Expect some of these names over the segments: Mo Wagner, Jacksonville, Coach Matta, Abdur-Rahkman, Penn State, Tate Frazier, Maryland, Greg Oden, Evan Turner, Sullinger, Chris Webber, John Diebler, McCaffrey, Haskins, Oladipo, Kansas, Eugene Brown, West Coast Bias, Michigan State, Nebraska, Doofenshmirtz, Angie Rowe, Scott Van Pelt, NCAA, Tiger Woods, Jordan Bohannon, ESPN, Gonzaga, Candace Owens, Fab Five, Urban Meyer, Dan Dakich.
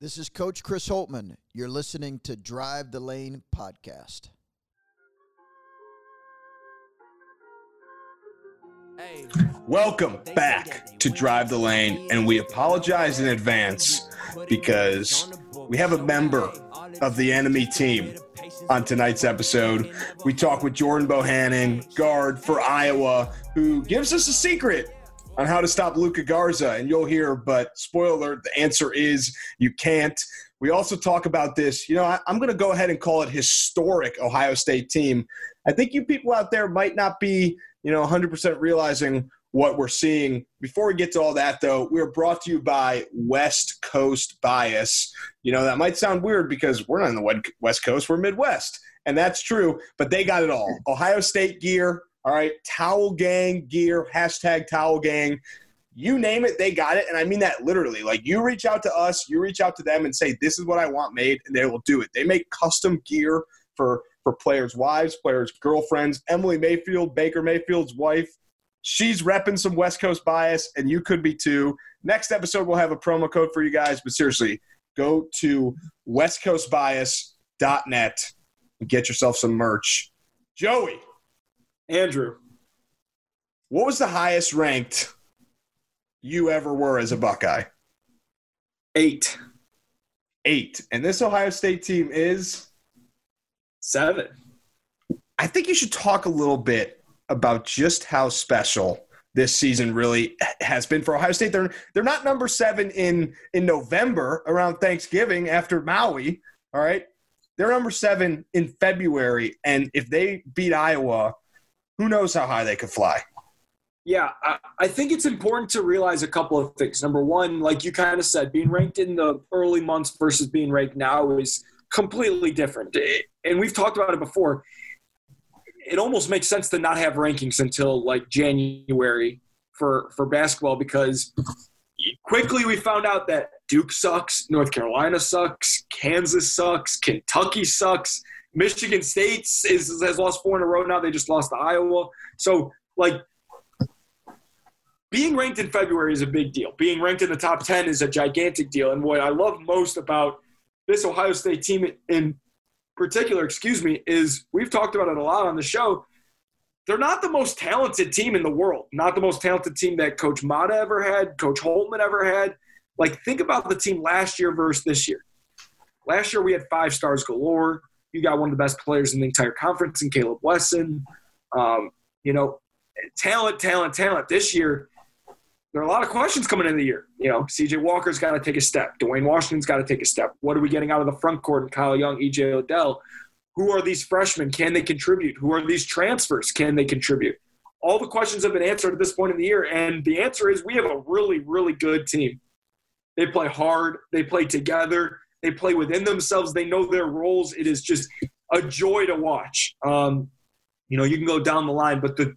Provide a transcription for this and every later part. This is Coach Chris Holtmann. You're listening to Drive the Lane Podcast. Welcome back to Drive the Lane, and we apologize in advance because we have a member of the enemy team on tonight's episode. We talk with Jordan Bohannon, guard for Iowa, who gives us a secret on how to stop Luka Garza, and you'll hear, but spoiler alert, the answer is you can't. We also talk about this. You know, I'm going to go ahead and call it historic Ohio State team. I think you people out there might not be, 100% realizing what we're seeing. Before we get to all that, though, we're brought to you by West Coast Bias. You know, that might sound weird because we're not in the West Coast, we're Midwest, and that's true, but they got it all. Ohio State gear. All right, towel gang gear, hashtag towel gang. You name it, they got it, and I mean that literally. Like, you reach out to us, you reach out to them and say, this is what I want made, and they will do it. They make custom gear for players' wives, players' girlfriends. Emily Mayfield, Baker Mayfield's wife, she's repping some West Coast Bias, and you could be too. Next episode, we'll have a promo code for you guys, but seriously, go to westcoastbias.net and get yourself some merch. Joey. Andrew, what was the highest ranked you ever were as a Buckeye? 8. 8. And this Ohio State team is? 7. I think you should talk a little bit about just how special this season really has been for Ohio State. They're not number 7 in November around Thanksgiving after Maui, all right? They're number 7 in February, and if they beat Iowa – who knows how high they could fly? Yeah, I think it's important to realize a couple of things. Number one, like you kind of said, being ranked in the early months versus being ranked now is completely different. And we've talked about it before. It almost makes sense to not have rankings until like January for basketball, because quickly we found out that Duke sucks, North Carolina sucks, Kansas sucks, Kentucky sucks. Michigan State has lost 4 in a row now. They just lost to Iowa. So, like, being ranked in February is a big deal. Being ranked in the top 10 is a gigantic deal. And what I love most about this Ohio State team in particular, is we've talked about it a lot on the show. They're not the most talented team in the world. Not the most talented team that Coach Matta ever had, Coach Holtmann ever had. Like, think about the team last year versus this year. Last year we had 5 stars galore. You got one of the best players in the entire conference in Caleb Wesson. Talent. This year, there are a lot of questions coming into the year. CJ Walker's got to take a step. Dwayne Washington's got to take a step. What are we getting out of the front court? And Kyle Young, EJ Odell. Who are these freshmen? Can they contribute? Who are these transfers? Can they contribute? All the questions have been answered at this point in the year, and the answer is we have a really, really good team. They play hard. They play together. They play within themselves. They know their roles. It is just a joy to watch. You can go down the line, but the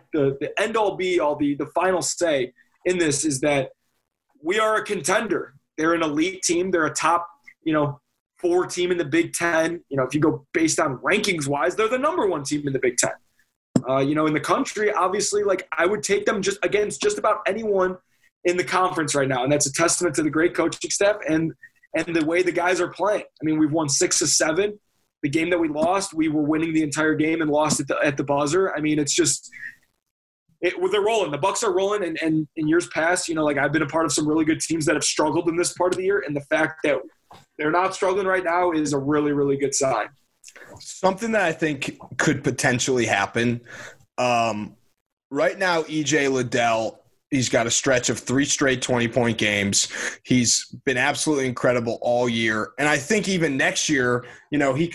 end-all, be-all, the final say in this is that we are a contender. They're an elite team. They're a top, 4 team in the Big Ten. If you go based on rankings-wise, they're the number 1 team in the Big Ten. In the country, obviously, like I would take them just against just about anyone in the conference right now, and that's a testament to the great coaching staff and the way the guys are playing. I mean, we've won 6 of 7. The game that we lost, we were winning the entire game and lost at the buzzer. I mean, it's just they're rolling. The Bucks are rolling, and in years past, I've been a part of some really good teams that have struggled in this part of the year, and the fact that they're not struggling right now is a really, really good sign. Something that I think could potentially happen. Right now, EJ Liddell – he's got a stretch of 3 straight 20-point games. He's been absolutely incredible all year. And I think even next year, he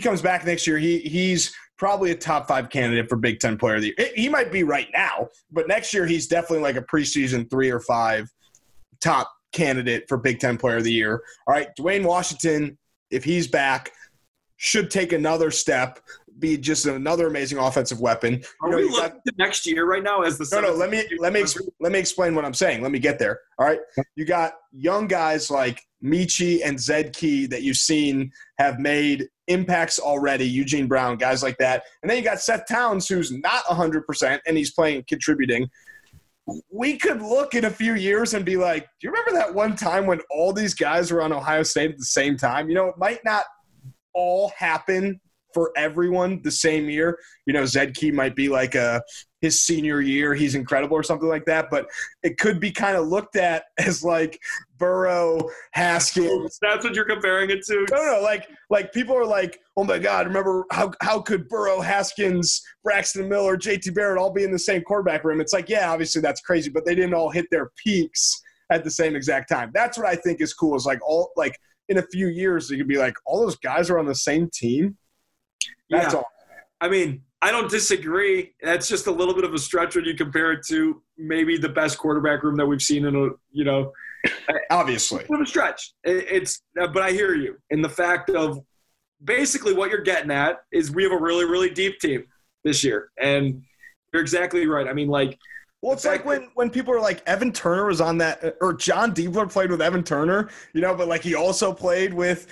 comes back next year. He's probably a top 5 candidate for Big Ten player of the year. He might be right now, but next year he's definitely like a preseason 3 or 5 top candidate for Big Ten player of the year. All right, Dwayne Washington, if he's back, should take another step. Be just another amazing offensive weapon. Are we looking to next year right now as the – No, let me explain what I'm saying. Let me get there, all right? You got young guys like Michi and Zed Key that you've seen have made impacts already, Eugene Brown, guys like that. And then you got Seth Towns, who's not 100%, and he's playing, contributing. we could look in a few years and be like, do you remember that one time when all these guys were on Ohio State at the same time? You know, it might not all happen for everyone the same year. You know, Zed Key might be like his senior year, he's incredible or something like that. But it could be kind of looked at as like Burrow, Haskins. That's what you're comparing it to? No, like people are like, oh, my God, remember how could Burrow, Haskins, Braxton Miller, J.T. Barrett all be in the same quarterback room? It's like, yeah, obviously that's crazy, but they didn't all hit their peaks at the same exact time. That's what I think is cool is like in a few years you could be like all those guys are on the same team. That's all. I mean, I don't disagree. That's just a little bit of a stretch when you compare it to maybe the best quarterback room that we've seen in a, you know. Obviously. It's a bit of a stretch. But I hear you. And the fact of basically what you're getting at is we have a really, really deep team this year. And you're exactly right. I mean, like. Well, it's like when people are like Evan Turner was on that – or John Diebler played with Evan Turner, you know, but like he also played with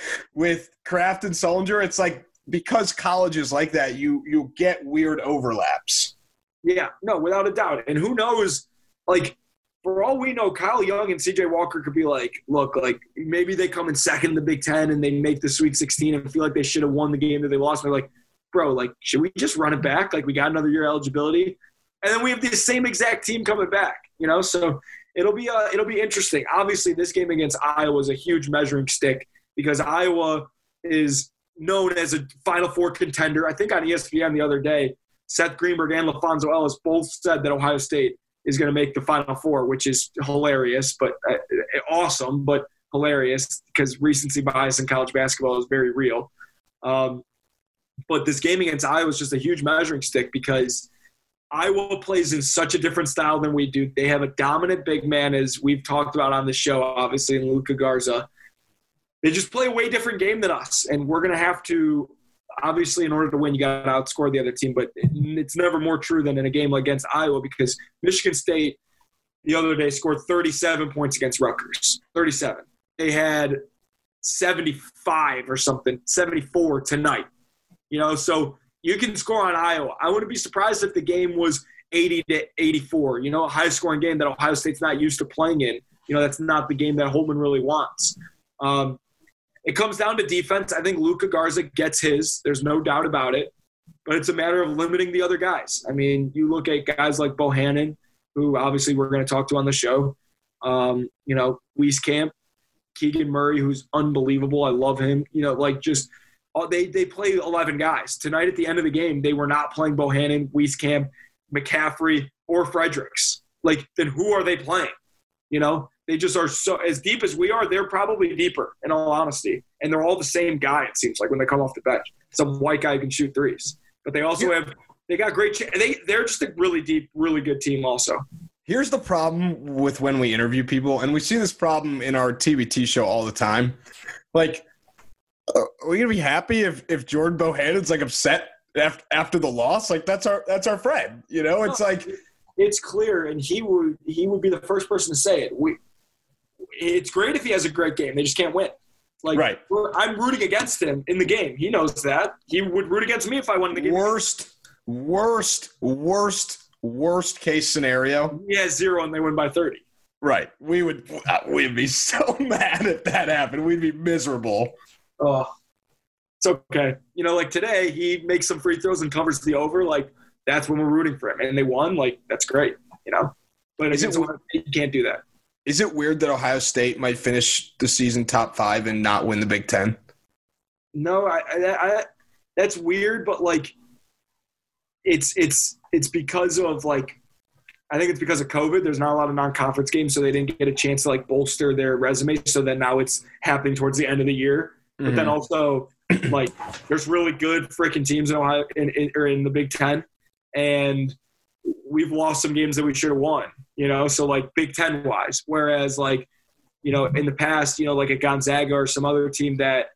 Kraft and Sullinger. It's like. Because college is like that, you get weird overlaps. Yeah, no, without a doubt. And who knows, like, for all we know, Kyle Young and C.J. Walker could be like, look, like, maybe they come in second in the Big Ten and they make the Sweet 16 and feel like they should have won the game that they lost. And they're like, bro, like, should we just run it back? Like, we got another year of eligibility. And then we have the same exact team coming back, you know? So it'll be interesting. Obviously, this game against Iowa is a huge measuring stick because Iowa is – known as a Final Four contender. I think on ESPN the other day, Seth Greenberg and LaFonso Ellis both said that Ohio State is going to make the Final Four, which is hilarious, but awesome, but hilarious because recency bias in college basketball is very real. But this game against Iowa is just a huge measuring stick because Iowa plays in such a different style than we do. They have a dominant big man, as we've talked about on the show, obviously, in Luka Garza. They just play a way different game than us, and we're going to have to – obviously, in order to win, you got to outscore the other team, but it's never more true than in a game against Iowa because Michigan State the other day scored 37 points against Rutgers, 37. They had 75 or something, 74 tonight. You know, so you can score on Iowa. I wouldn't be surprised if the game was 80-84, you know, a high-scoring game that Ohio State's not used to playing in. You know, that's not the game that Holtmann really wants. It comes down to defense. I think Luka Garza gets his. There's no doubt about it. But it's a matter of limiting the other guys. I mean, you look at guys like Bohannon, who obviously we're going to talk to on the show. You know, Wieskamp, Keegan Murray, who's unbelievable. I love him. You know, like just they play 11 guys. Tonight at the end of the game, they were not playing Bohannon, Wieskamp, McCaffrey, or Fredericks. Like, then who are they playing? You know? They just are so – as deep as we are, they're probably deeper, in all honesty. And they're all the same guy, it seems like, when they come off the bench. Some white guy who can shoot threes. But they also have – they got great – they're just a really deep, really good team also. Here's the problem with when we interview people, and we see this problem in our TBT show all the time. Like, are we going to be happy if Jordan Bohannon's, like, upset after the loss? Like, that's our friend, you know? It's like – It's clear, and he would be the first person to say it. It's great if he has a great game. They just can't win. Like, right. I'm rooting against him in the game. He knows that. He would root against me if I won the game. Worst case scenario. He has 0 and they win by 30. Right. We'd be so mad if that happened. We'd be miserable. Oh, it's okay. You know, like today he makes some free throws and covers the over. Like that's when we're rooting for him and they won. Like that's great. You know, but you can't do that. Is it weird that Ohio State might finish the season top 5 and not win the Big Ten? No, I that's weird, but like, it's because of like, I think it's because of COVID. There's not a lot of non-conference games, so they didn't get a chance to like bolster their resume. So then now it's happening towards the end of the year. But then also, like, there's really good freaking teams in Ohio or in the Big Ten, and we've lost some games that we should have won, you know, so like Big Ten wise, whereas like, you know, in the past, you know, like a Gonzaga or some other team that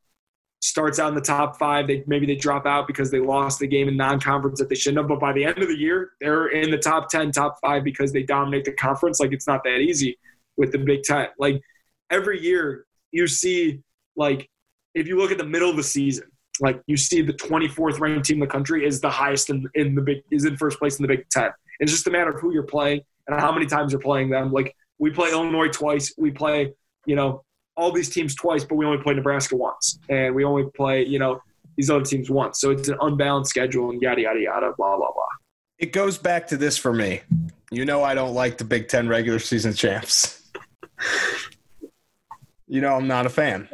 starts out in the top 5, maybe they drop out because they lost the game in non-conference that they shouldn't have. But by the end of the year, they're in the top 10, top 5 because they dominate the conference. Like it's not that easy with the Big Ten. Like every year you see, like if you look at the middle of the season, like you see the 24th ranked team in the country is the highest in the big is in first place in the Big Ten. It's just a matter of who you're playing and how many times you're playing them. Like, we play Illinois twice. We play, you know, all these teams twice, but we only play Nebraska once. And we only play, you know, these other teams once. So it's an unbalanced schedule and yada, yada, yada, blah, blah, blah. It goes back to this for me. You know, I don't like the Big Ten regular season champs. You know, I'm not a fan.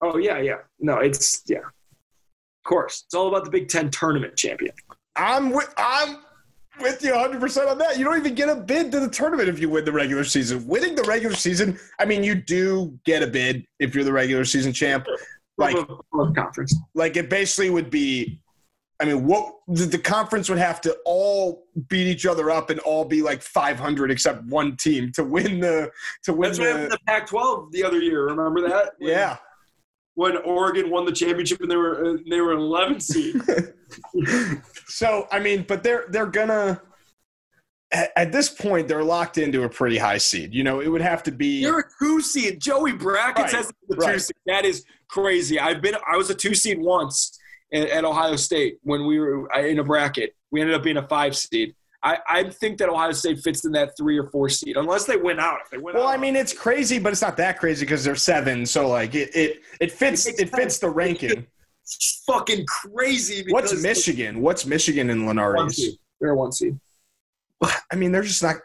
Oh, yeah, yeah. No, it's – yeah. Of course. It's all about the Big Ten tournament champion. I'm with you 100% on that. You don't even get a bid to the tournament if you win the regular season. Winning the regular season, I mean, you do get a bid if you're the regular season champ. Like it basically would be – I mean, what the conference would have to all beat each other up and all be like 500 except one team to win the – That's what happened to the Pac-12 the other year. Remember that? Yeah. When Oregon won the championship and they were an 11th seed. So, I mean, but they're going to – at this point, they're locked into a pretty high seed. You know, it would have to be – You're a 2 seed. Joey Brackett says the 2 seed. That is crazy. I was a 2 seed once at Ohio State when we were in a bracket. We ended up being a 5 seed. I think that Ohio State fits in that 3 or 4 seed, unless they win out. If they win out, I mean, it's crazy, but it's not that crazy because they're 7. So, like, it fits the ranking. It's fucking crazy. What's Michigan? What's Michigan in Linares? They're a 1 seed. I mean, they're just not.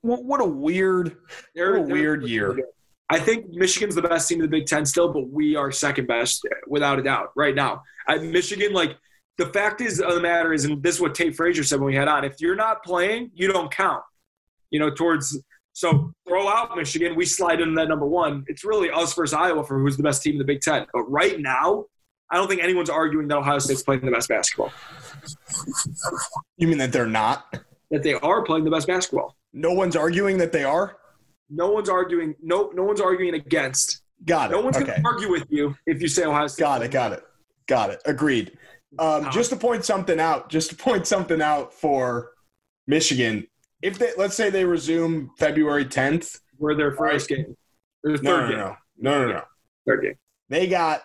What a weird year. I think Michigan's the best team in the Big Ten still, but we are second best without a doubt right now. Michigan, like. The fact is of the matter is, and this is what Tate Frazier said when we had on, if you're not playing, you don't count. You know, so throw out Michigan, we slide into that number 1. It's really us versus Iowa for who's the best team in the Big Ten. But right now, I don't think anyone's arguing that Ohio State's playing the best basketball. You mean that they're not? That they are playing the best basketball. No one's arguing that they are? No one's arguing against. Got it. No one's going to argue with you if you say Ohio State. Got it. Agreed. Just to point something out for Michigan, if they let's say they resume February 10th, where their first game, or the third game. No. Third game. They got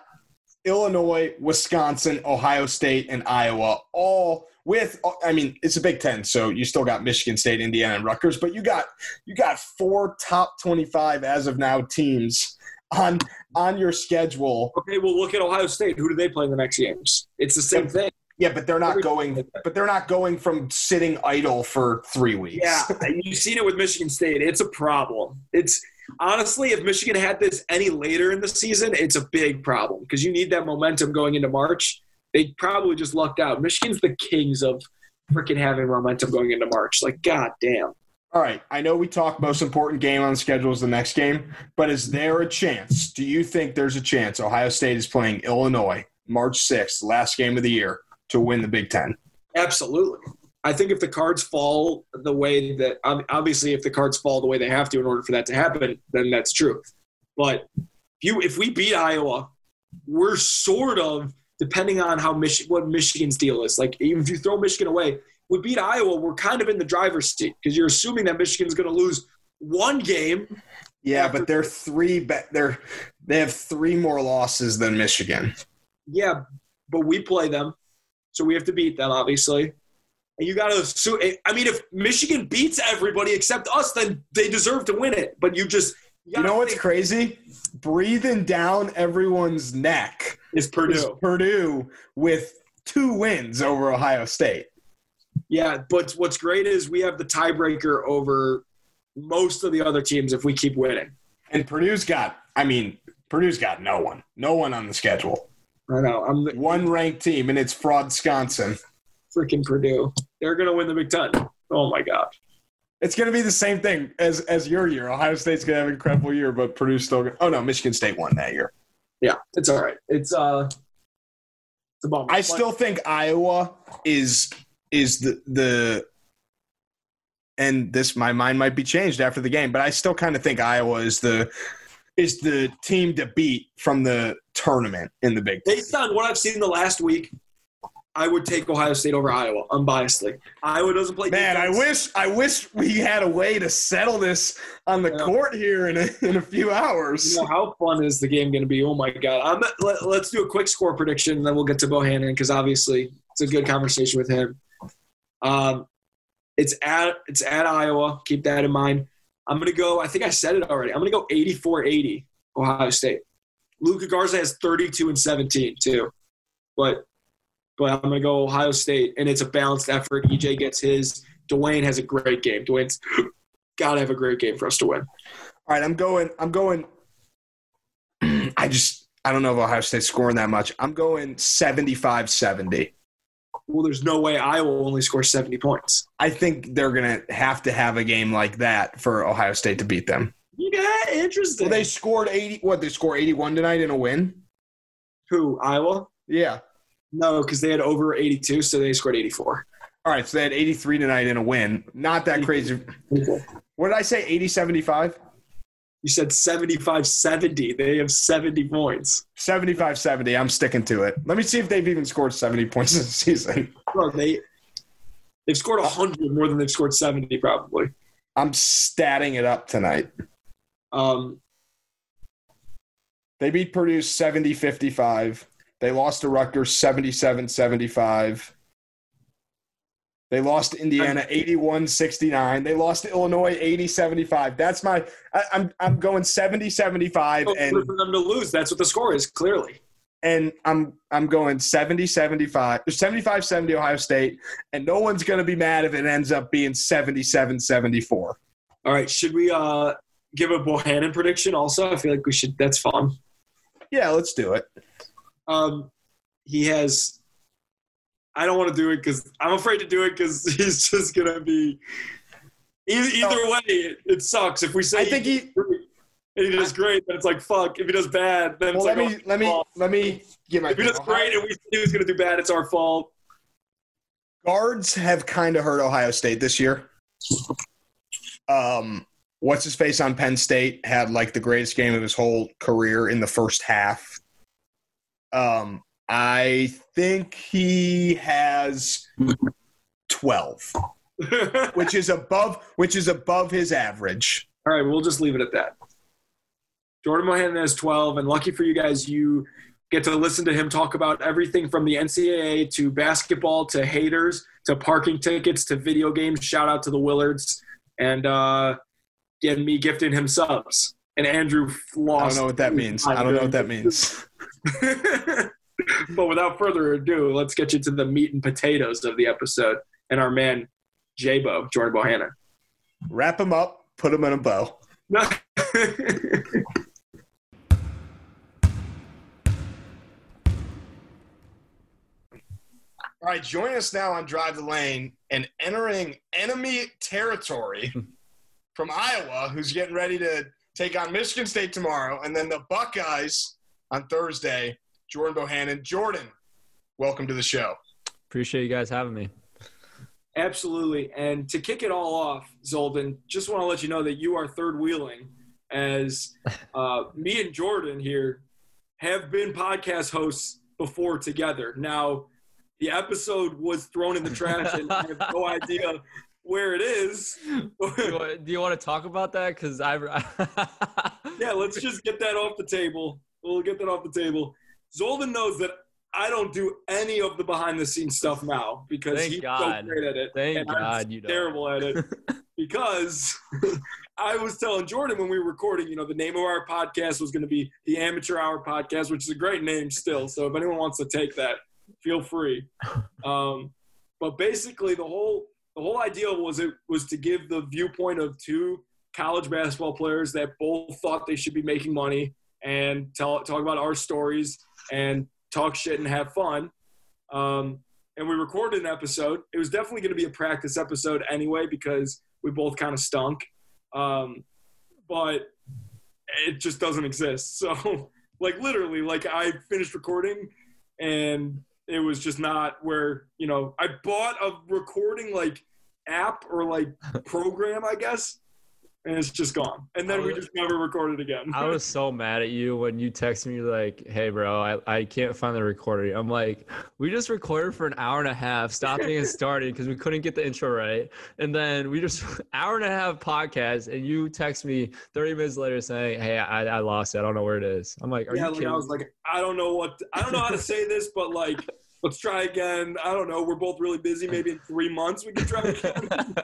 Illinois, Wisconsin, Ohio State, and Iowa all with. I mean, it's a Big Ten, so you still got Michigan State, Indiana, and Rutgers, but you got 4 top 25 as of now teams. On your schedule. Okay, well, look at Ohio State. Who do they play in the next games? It's the same thing. Yeah, but they're not going from sitting idle for 3 weeks. Yeah, you've seen it with Michigan State. It's a problem. It's honestly, if Michigan had this any later in the season, it's a big problem because you need that momentum going into March. They probably just lucked out. Michigan's the kings of freaking having momentum going into March. Like, goddamn. All right, I know we talk most important game on the schedule is the next game, but is there a chance? Do you think there's a chance Ohio State is playing Illinois March 6th, last game of the year, to win the Big Ten? Absolutely. I think if the cards fall the way that – obviously, if the cards fall the way they have to in order for that to happen, then that's true. But if we beat Iowa, we're sort of – depending on how what Michigan's deal is. Like, even if you throw Michigan away – we beat Iowa, we're kind of in the driver's seat because you're assuming that Michigan's going to lose one game. Yeah, but they're they have 3 more losses than Michigan. Yeah, but we play them, so we have to beat them, obviously. And you got to assume – I mean, if Michigan beats everybody except us, then they deserve to win it. But you just – You know what's crazy? Breathing down everyone's neck is Purdue with 2 wins over Ohio State. Yeah, but what's great is we have the tiebreaker over most of the other teams if we keep winning. And Purdue's got no one. No one on the schedule. I know. I'm the one ranked team, and it's Fraud-Sconson. Freaking Purdue. They're going to win the Big Ten. Oh, my God. It's going to be the same thing as your year. Ohio State's going to have an incredible year, but Purdue's still going to – oh, no, Michigan State won that year. Yeah, it's all right. It's a bummer. I still think Iowa is the and this my mind might be changed after the game, but I still kind of think Iowa is the team to beat from the tournament in the Big Ten. Based on what I've seen the last week, I would take Ohio State over Iowa, unbiasedly. Iowa doesn't play defense. Man, I wish we had a way to settle this on the court here in a few hours. You know, how fun is the game going to be? Oh, my God. Let's do a quick score prediction, and then we'll get to Bohannon because, obviously, it's a good conversation with him. It's at Iowa. Keep that in mind. I'm going to go – I think I said it already. I'm going to go 84-80 Ohio State. Luka Garza has 32-17 too. But I'm going to go Ohio State, and it's a balanced effort. EJ gets his. Dwayne has a great game. Dwayne's got to have a great game for us to win. All right, I'm going – I don't know if Ohio State's scoring that much. I'm going 75-70. Well, there's no way Iowa will only score 70 points. I think they're going to have a game like that for Ohio State to beat them. Yeah, interesting. Well, they scored 80 – what, they scored 81 tonight in a win? Who, Iowa? Yeah. No, because they had over 82, so they scored 84. All right, so they had 83 tonight in a win. Not that crazy. What did I say, 80-75? You said 75-70. They have 70 points. 75-70. I'm sticking to it. Let me see if they've even scored 70 points this season. Bro, they've scored 100 more than they've scored 70 probably. I'm statting it up tonight. They beat Purdue 70-55. They lost to Rutgers 77-75. They lost to Indiana 81-69. They lost to Illinois 80-75. That's my – I'm going 70-75. And for them to lose, that's what the score is, clearly. And I'm going 70-75 – 75-70 Ohio State, and no one's going to be mad if it ends up being 77-74. All right, should we give a Bohannon prediction also? I feel like we should – that's fun. Yeah, let's do it. He has – I don't want to do it because I'm afraid to do it because he's just going to be – either way, it sucks. If we say he does great, then it's like, fuck. If he does bad, then it's like, let me get my – if he does great and we say he was going to do bad, it's our fault. Guards have kind of hurt Ohio State this year. What's-his-face on Penn State had, like, the greatest game of his whole career in the first half. I think he has 12, which is above his average. All right, we'll just leave it at that. Jordan Bohannon has 12, and lucky for you guys, you get to listen to him talk about everything from the NCAA to basketball to haters to parking tickets to video games. Shout out to the Willards and getting me gifting him subs. And Andrew lost. I don't know what that means. But without further ado, let's get you to the meat and potatoes of the episode and our man, J-Bo, Jordan Bohannon. Wrap him up, put him in a bow. All right, join us now on Drive the Lane and entering enemy territory from Iowa, who's getting ready to take on Michigan State tomorrow, and then the Buckeyes on Thursday. Jordan Bohannon. Jordan, welcome to the show. Appreciate you guys having me. Absolutely. And to kick it all off, Zolden, just want to let you know that you are third wheeling, as me and Jordan here have been podcast hosts before together. Now, the episode was thrown in the trash, and I have no idea where it is. Do you want to talk about that? Because yeah, let's just get that off the table. We'll get that off the table. Zolden knows that I don't do any of the behind-the-scenes stuff now because he's so great at it. Thank God you don't. I'm terrible at it because I was telling Jordan when we were recording, you know, the name of our podcast was going to be the Amateur Hour Podcast, which is a great name still. So if anyone wants to take that, feel free. But basically the whole idea was to give the viewpoint of two college basketball players that both thought they should be making money and talk about our stories and talk shit and have fun. And we recorded an episode. It was definitely going to be a practice episode anyway because we both kind of stunk. But it just doesn't exist. So, like, literally, like, I finished recording and it was just not where, you know, I bought a recording, like, app or, like, program, I guess. And it's just gone. And then we just never recorded again. I was so mad at you when you texted me like, hey, bro, I can't find the recording. I'm like, we just recorded for an hour and a half, stopping and starting because we couldn't get the intro right. And then we just hour and a half podcast, and you text me 30 minutes later saying, hey, I lost it. I don't know where it is. I'm like, are you kidding me? I was like, I don't know how to say this, but like let's try again. I don't know. We're both really busy. Maybe in 3 months we can try again.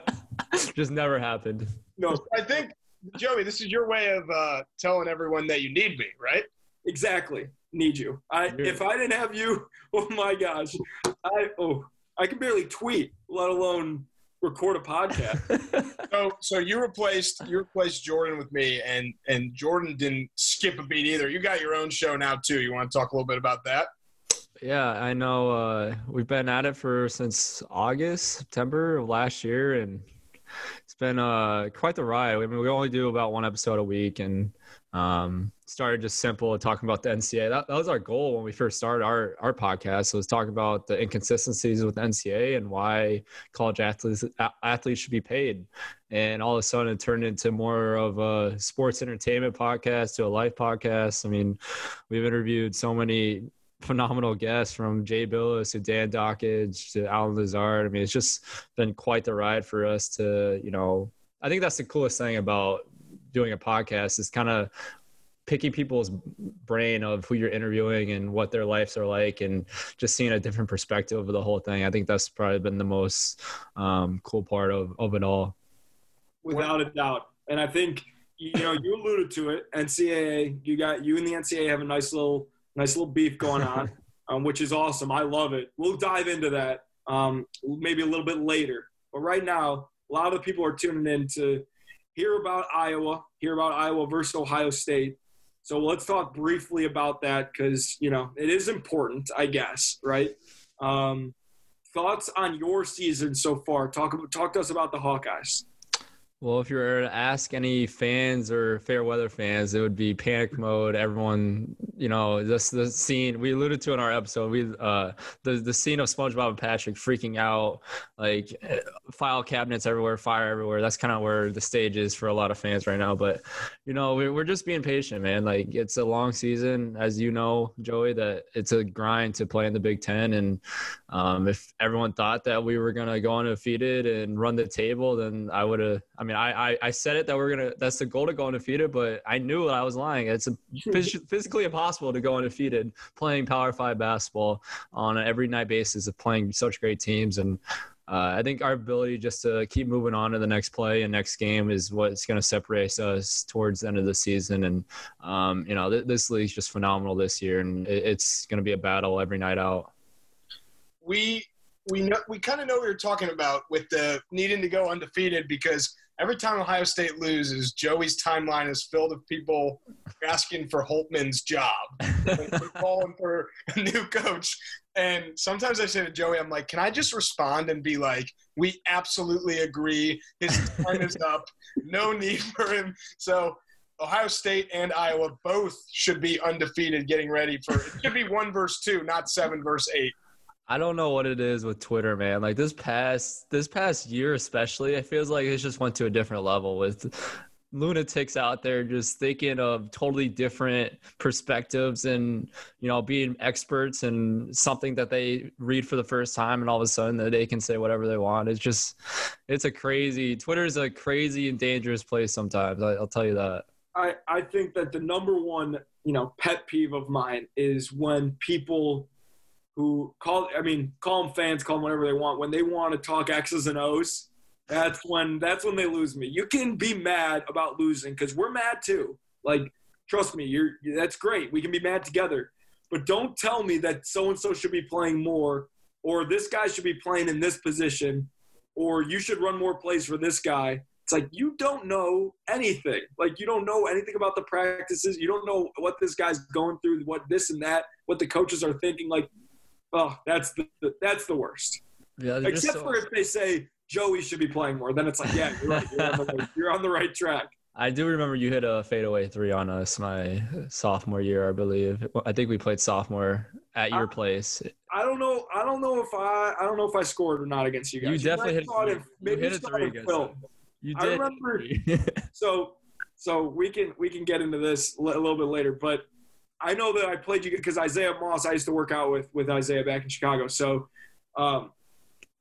Just never happened. No, I think, Joey, this is your way of telling everyone that you need me, right? Exactly. Need you. If I didn't have you, oh my gosh. I can barely tweet, let alone record a podcast. So you replaced Jordan with me, and Jordan didn't skip a beat either. You got your own show now too. You want to talk a little bit about that? Yeah, I know we've been at it since September of last year, and it's been quite the ride. I mean, we only do about one episode a week, and started just simple talking about the NCAA. That was our goal when we first started our podcast, was talking about the inconsistencies with the NCAA and why college athletes should be paid. And all of a sudden it turned into more of a sports entertainment podcast to a life podcast. I mean, we've interviewed so many phenomenal guests, from Jay Billis to Dan Dakich to Alan Lazard. I mean, it's just been quite the ride for us to, I think that's the coolest thing about doing a podcast, is kind of picking people's brain of who you're interviewing and what their lives are like, and just seeing a different perspective of the whole thing. I think that's probably been the most cool part of it all. Without a doubt. And I think, you alluded to it, NCAA, you and the NCAA have a nice little beef going on, which is awesome. I love it. We'll dive into that maybe a little bit later. But right now, a lot of people are tuning in to hear about Iowa versus Ohio State. So let's talk briefly about that, because, it is important, I guess, right? Thoughts on your season so far? Talk to us about the Hawkeyes. Well, if you were to ask any fans or fair weather fans, it would be panic mode. Everyone, the scene we alluded to in our episode, the scene of SpongeBob and Patrick freaking out, like file cabinets everywhere, fire everywhere. That's kind of where the stage is for a lot of fans right now. But, we're just being patient, man. Like, it's a long season, as you know, Joey, that it's a grind to play in the Big Ten. And if everyone thought that we were going to go undefeated and run the table, then I said it, that that's the goal, to go undefeated, but I knew that I was lying. It's physically impossible to go undefeated playing Power 5 basketball on an every night basis of playing such great teams. And I think our ability just to keep moving on to the next play and next game is what's going to separate us towards the end of the season. And, this league's just phenomenal this year, and it's going to be a battle every night out. We kind of know what you're talking about with the needing to go undefeated, because every time Ohio State loses, Joey's timeline is filled with people asking for Holtmann's job, calling for a new coach. And sometimes I say to Joey, I'm like, can I just respond and be like, we absolutely agree. His time is up. No need for him. So Ohio State and Iowa both should be undefeated, getting ready for it. It should be 1-2, not 7-8. I don't know what it is with Twitter, man. Like, this past year especially, it feels like it just went to a different level with lunatics out there just thinking of totally different perspectives and, being experts in something that they read for the first time, and all of a sudden that they can say whatever they want. Twitter is a crazy and dangerous place sometimes. I'll tell you that. I think that the number one, pet peeve of mine is when people – who call them fans, call them whatever they want. When they want to talk X's and O's, that's when they lose me. You can be mad about losing, because we're mad too. Like, trust me, that's great. We can be mad together. But don't tell me that so-and-so should be playing more, or this guy should be playing in this position, or you should run more plays for this guy. It's like, you don't know anything. Like, you don't know anything about the practices. You don't know what this guy's going through, what this and that, what the coaches are thinking. Like, oh, that's the worst. Yeah, except for if they say Joey should be playing more, then it's like, yeah, you're right. You're on the right track. I do remember you hit a fadeaway three on us my sophomore year, I believe. I think we played sophomore at your place. I don't know if I scored or not against you guys. You definitely hit a three. You did. I remember. So we can get into this a little bit later, but I know that I played you because Isaiah Moss, I used to work out with Isaiah back in Chicago. So I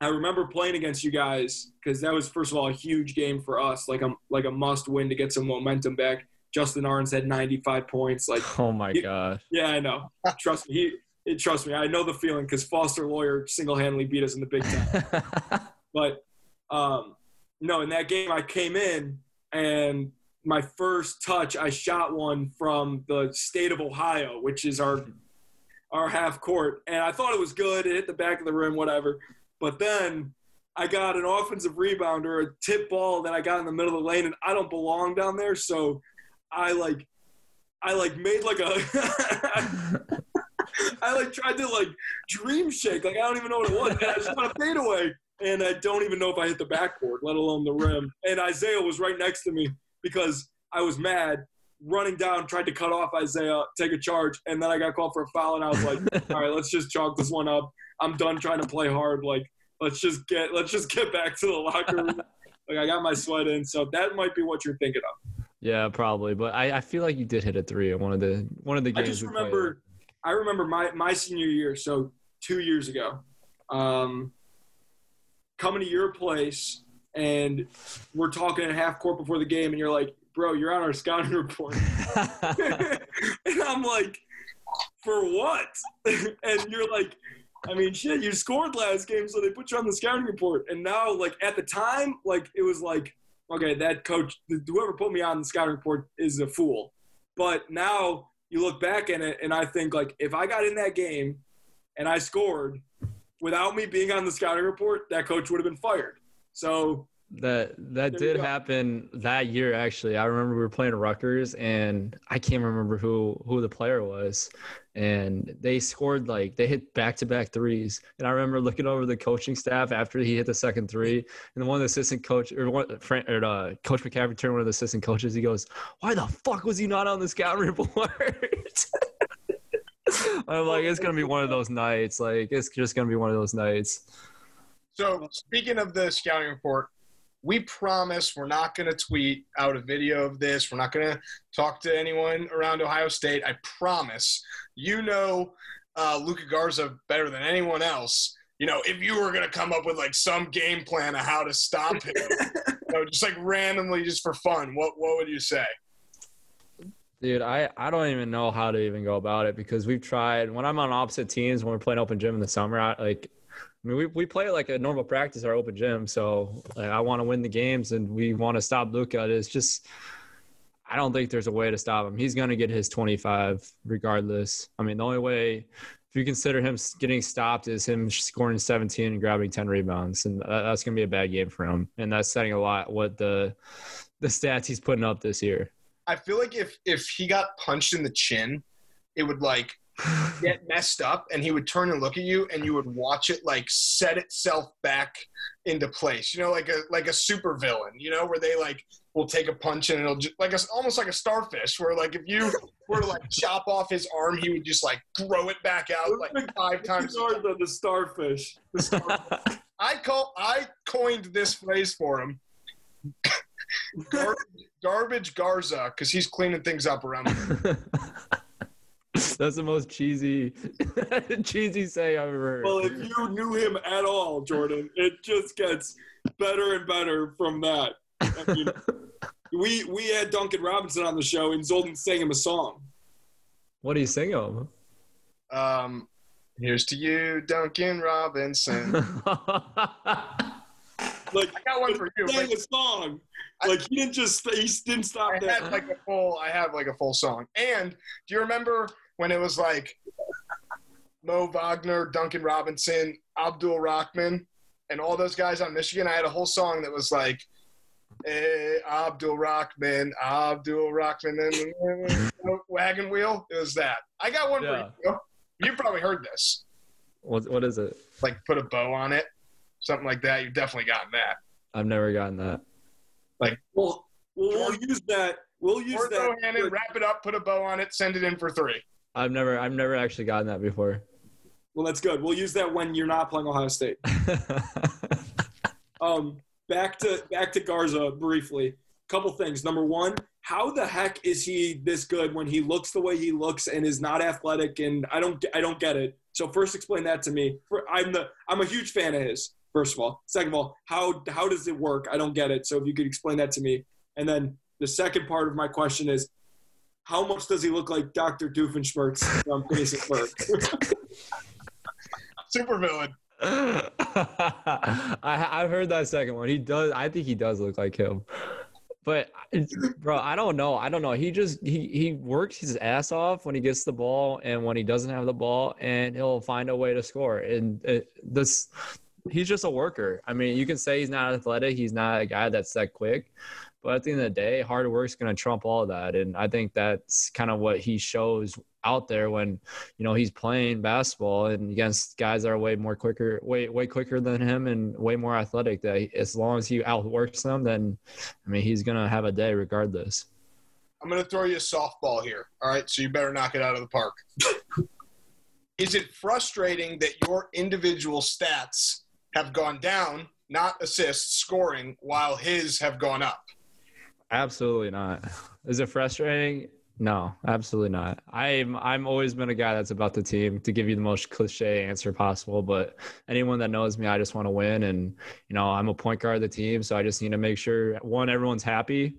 remember playing against you guys because that was, first of all, a huge game for us, like a must-win to get some momentum back. Justin Arns had 95 points. Like, oh, my God. Yeah, I know. Trust me. Trust me, I know the feeling because Foster Lawyer single-handedly beat us in the Big Ten. But, no, in that game I came in and my first touch, I shot one from the state of Ohio, which is our half court. And I thought it was good. It hit the back of the rim, whatever. But then I got an offensive rebound or a tip ball that I got in the middle of the lane, and I don't belong down there. So I made like a – I, tried to, dream shake. I don't even know what it was. And I just got a fadeaway. And I don't even know if I hit the backboard, let alone the rim. And Isaiah was right next to me because I was mad, running down, tried to cut off Isaiah, take a charge, and then I got called for a foul. And I was like, all right, let's just chalk this one up. I'm done trying to play hard. Let's just get back to the locker room. I got my sweat in. So that might be what you're thinking of. Yeah, probably. But I feel like you did hit a three in one of the games. I just remember – I remember my senior year, so 2 years ago, coming to your place, and we're talking at half court before the game, and you're like, bro, you're on our scouting report. And I'm like, for what? And you're like, I mean, shit, you scored last game, so they put you on the scouting report. And now, at the time, it was like, okay, that coach, whoever put me on the scouting report is a fool. But now – you look back at it, and I think, if I got in that game and I scored without me being on the scouting report, that coach would have been fired. So that did happen that year, actually. I remember we were playing Rutgers, and I can't remember who the player was. And they scored, they hit back-to-back threes. And I remember looking over the coaching staff after he hit the second three. And one of the assistant coach – or Coach McCaffrey turned one of the assistant coaches. He goes, why the fuck was he not on the scouting report? I'm like, it's going to be one of those nights. It's just going to be one of those nights. So, speaking of the scouting report, we promise we're not going to tweet out a video of this. We're not going to talk to anyone around Ohio State. I promise. You know Luka Garza better than anyone else. You know, if you were going to come up with, some game plan of how to stop him, just, randomly just for fun, what would you say? Dude, I don't even know how to even go about it because we've tried – when I'm on opposite teams, when we're playing open gym in the summer, we play a normal practice, our open gym. So I want to win the games, and we want to stop Luka. It's just, I don't think there's a way to stop him. He's going to get his 25 regardless. I mean, the only way, if you consider him getting stopped, is him scoring 17 and grabbing 10 rebounds, and that's going to be a bad game for him. And that's saying a lot what the stats he's putting up this year. I feel like if he got punched in the chin, it would get messed up, and he would turn and look at you, and you would watch it set itself back into place, like a super villain, where they will take a punch and it'll just, almost like a starfish, where if you were to chop off his arm, he would just throw it back out five times. The starfish. I coined this phrase for him. Garbage Garza, because he's cleaning things up around the That's the most cheesy saying I've ever heard. Well, if you knew him at all, Jordan, it just gets better and better from that. I mean, we had Duncan Robinson on the show, and Zolden sang him a song. What do you sing him? Here's to you, Duncan Robinson. I got one for you. He sang a song. He didn't stop there. I had a full song. And do you remember when it was Mo Wagner, Duncan Robinson, Abdur-Rahkman, and all those guys on Michigan? I had a whole song that was hey, Abdur-Rahkman, and Wagon Wheel. It was that. I got one for you. You probably heard this. What is it? Put a bow on it. Something like that. You've definitely gotten that. I've never gotten that. We'll use that. We'll use that. Bohannon, wrap it up, put a bow on it, send it in for three. I've never actually gotten that before. Well, that's good. We'll use that when you're not playing Ohio State. Back to Garza briefly. Couple things. Number one, how the heck is he this good when he looks the way he looks and is not athletic? And I don't get it. So first, explain that to me. I'm a huge fan of his. First of all. Second of all, how does it work? I don't get it. So if you could explain that to me. And then the second part of my question is, how much does he look like Dr. Doofenshmirtz from Basic Bird? Supervillain. I heard that second one. He does. I think he does look like him. But, bro, I don't know. He works his ass off when he gets the ball and when he doesn't have the ball, and he'll find a way to score. And he's just a worker. I mean, you can say he's not athletic. He's not a guy that's that quick. But at the end of the day, hard work's going to trump all of that. And I think that's kind of what he shows out there when, you know, he's playing basketball and against guys that are way quicker than him and way more athletic. That as long as he outworks them, then, I mean, he's going to have a day regardless. I'm going to throw you a softball here, all right? So you better knock it out of the park. Is it frustrating that your individual stats have gone down, not assists, scoring, while his have gone up? Absolutely not. Is it frustrating? No, absolutely not. I'm always been a guy that's about the team, to give you the most cliche answer possible, but anyone that knows me, I just want to win. And, you know, I'm a point guard of the team, so I just need to make sure, one, everyone's happy.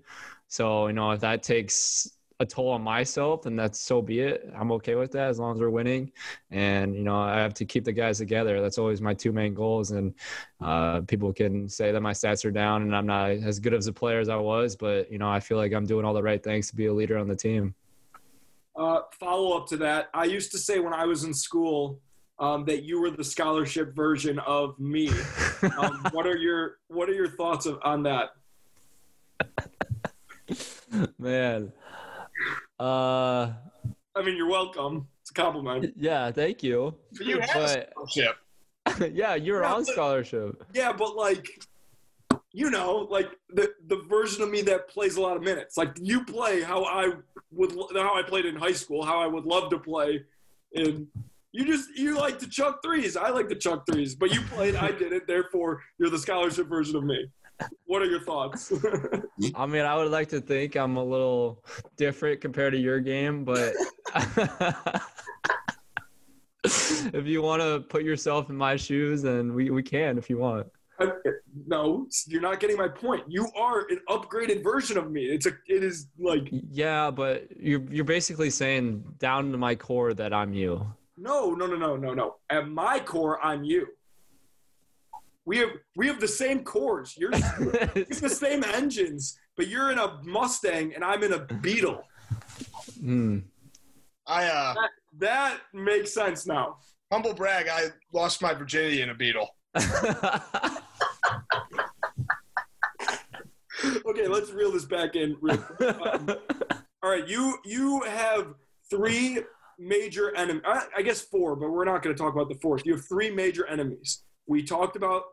So, you know, if that takes a toll on myself, and that's so be it. I'm okay with that as long as we're winning. And, you know, I have to keep the guys together. That's always my two main goals. And people can say that my stats are down and I'm not as good as a player as I was, but, you know, I feel like I'm doing all the right things to be a leader on the team. Follow up to that. I used to say when I was in school that you were the scholarship version of me. What are your thoughts on that? Man. I mean, you're welcome. It's a compliment. Yeah, thank you. But you had scholarship. Yeah, you're on scholarship. Yeah, but like, you know, like the version of me that plays a lot of minutes. Like you play how I played in high school, how I would love to play. And you like to chuck threes. I like to chuck threes. But you played, I did it. Therefore, you're the scholarship version of me. What are your thoughts? I mean, I would like to think I'm a little different compared to your game, but if you want to put yourself in my shoes, then we can if you want. No, you're not getting my point. You are an upgraded version of me. It is like – yeah, but you're basically saying down to my core that I'm you. No. At my core, I'm you. We have the same cores. It's the same engines, but you're in a Mustang and I'm in a Beetle. Mm. That makes sense now. Humble brag, I lost my virginity in a Beetle. Okay, let's reel this back in real quick. All right, you have three major enemies. I guess four, but we're not going to talk about the fourth. You have three major enemies. We talked about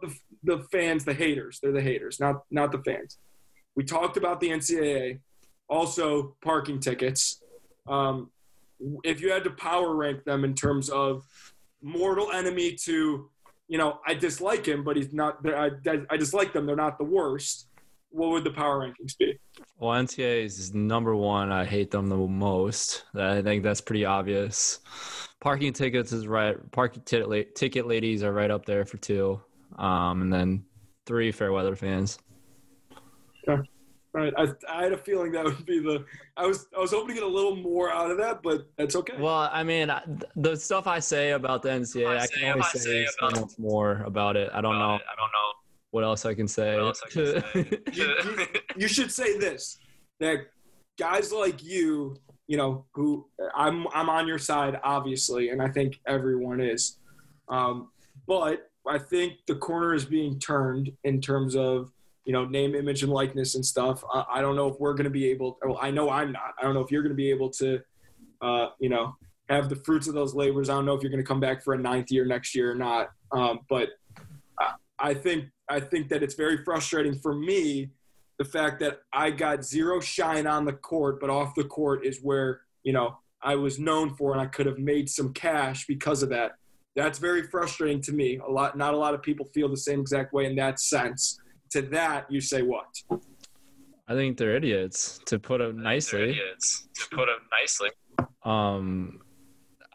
the fans, the haters. They're the haters, not the fans. We talked about the NCAA, also parking tickets. If you had to power rank them in terms of mortal enemy to, you know, I dislike him, but he's not – I dislike them. They're not the worst. What would the power rankings be? Well, NCAA is number one. I hate them the most. I think that's pretty obvious. Parking tickets is right. Parking ticket ladies are right up there for two. And then three, fair weather fans. Okay. All right. I had a feeling that would be the – I was hoping to get a little more out of that, but that's okay. Well, I mean, the stuff I say about the NCAA, I can only say so much more about it. I don't know what else I can say. You should say this, that guys like you – you know, who I'm on your side, obviously, and I think everyone is. But I think the corner is being turned in terms of, you know, name, image, and likeness and stuff. I don't know if we're going to be able – well, I know I'm not. I don't know if you're going to be able to, you know, have the fruits of those labors. I don't know if you're going to come back for a ninth year next year or not. But I think that it's very frustrating for me, the fact that I got zero shine on the court, but off the court is where, you know, I was known for and I could have made some cash because of that. That's very frustrating to me. Not a lot of people feel the same exact way in that sense. To that, you say what? I think they're idiots, to put it nicely.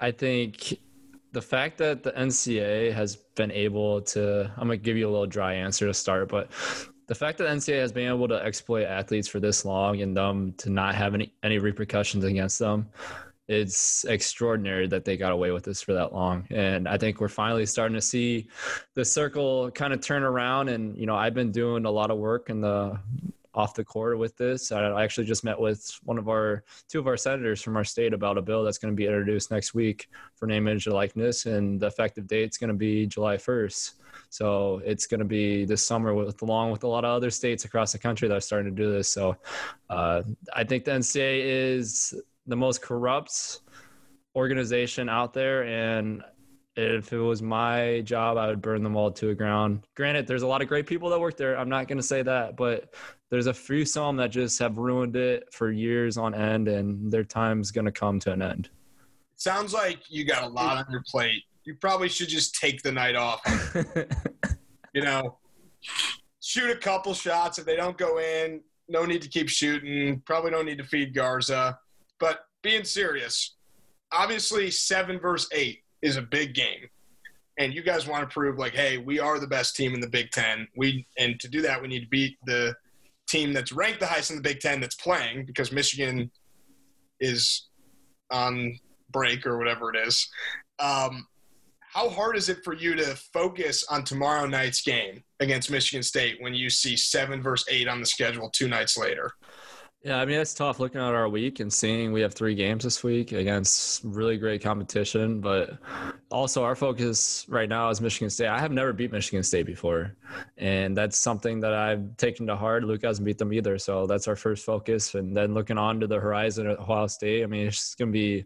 I think the fact that the NCAA has been able to – I'm going to give you a little dry answer to start, but – the fact that NCAA has been able to exploit athletes for this long and to not have any repercussions against them, it's extraordinary that they got away with this for that long. And I think we're finally starting to see the circle kind of turn around. And, you know, I've been doing a lot of work in the off the court with this. I actually just met with two of our senators from our state about a bill that's going to be introduced next week for name, image, and likeness, and the effective date's going to be July 1st. So it's going to be this summer, along with a lot of other states across the country that are starting to do this. So I think the NCAA is the most corrupt organization out there, and if it was my job, I would burn them all to the ground. Granted, there's a lot of great people that work there. I'm not going to say that, but there's a few some that just have ruined it for years on end, and their time's going to come to an end. Sounds like you got a lot on your plate. You probably should just take the night off. You know, shoot a couple shots. If they don't go in, no need to keep shooting. Probably don't need to feed Garza. But being serious, obviously 7 versus 8. Is a big game, and you guys want to prove like, hey, we are the best team in the Big Ten. And to do that, we need to beat the team that's ranked the highest in the Big Ten that's playing, because Michigan is on break or whatever it is. How hard is it for you to focus on tomorrow night's game against Michigan State when you see 7 versus 8 on the schedule 2 nights later? Yeah, I mean, it's tough looking at our week and seeing we have 3 games this week against really great competition. But also our focus right now is Michigan State. I have never beat Michigan State before, and that's something that I've taken to heart. Luke hasn't beat them either, so that's our first focus. And then looking on to the horizon at Ohio State, I mean, it's just going to be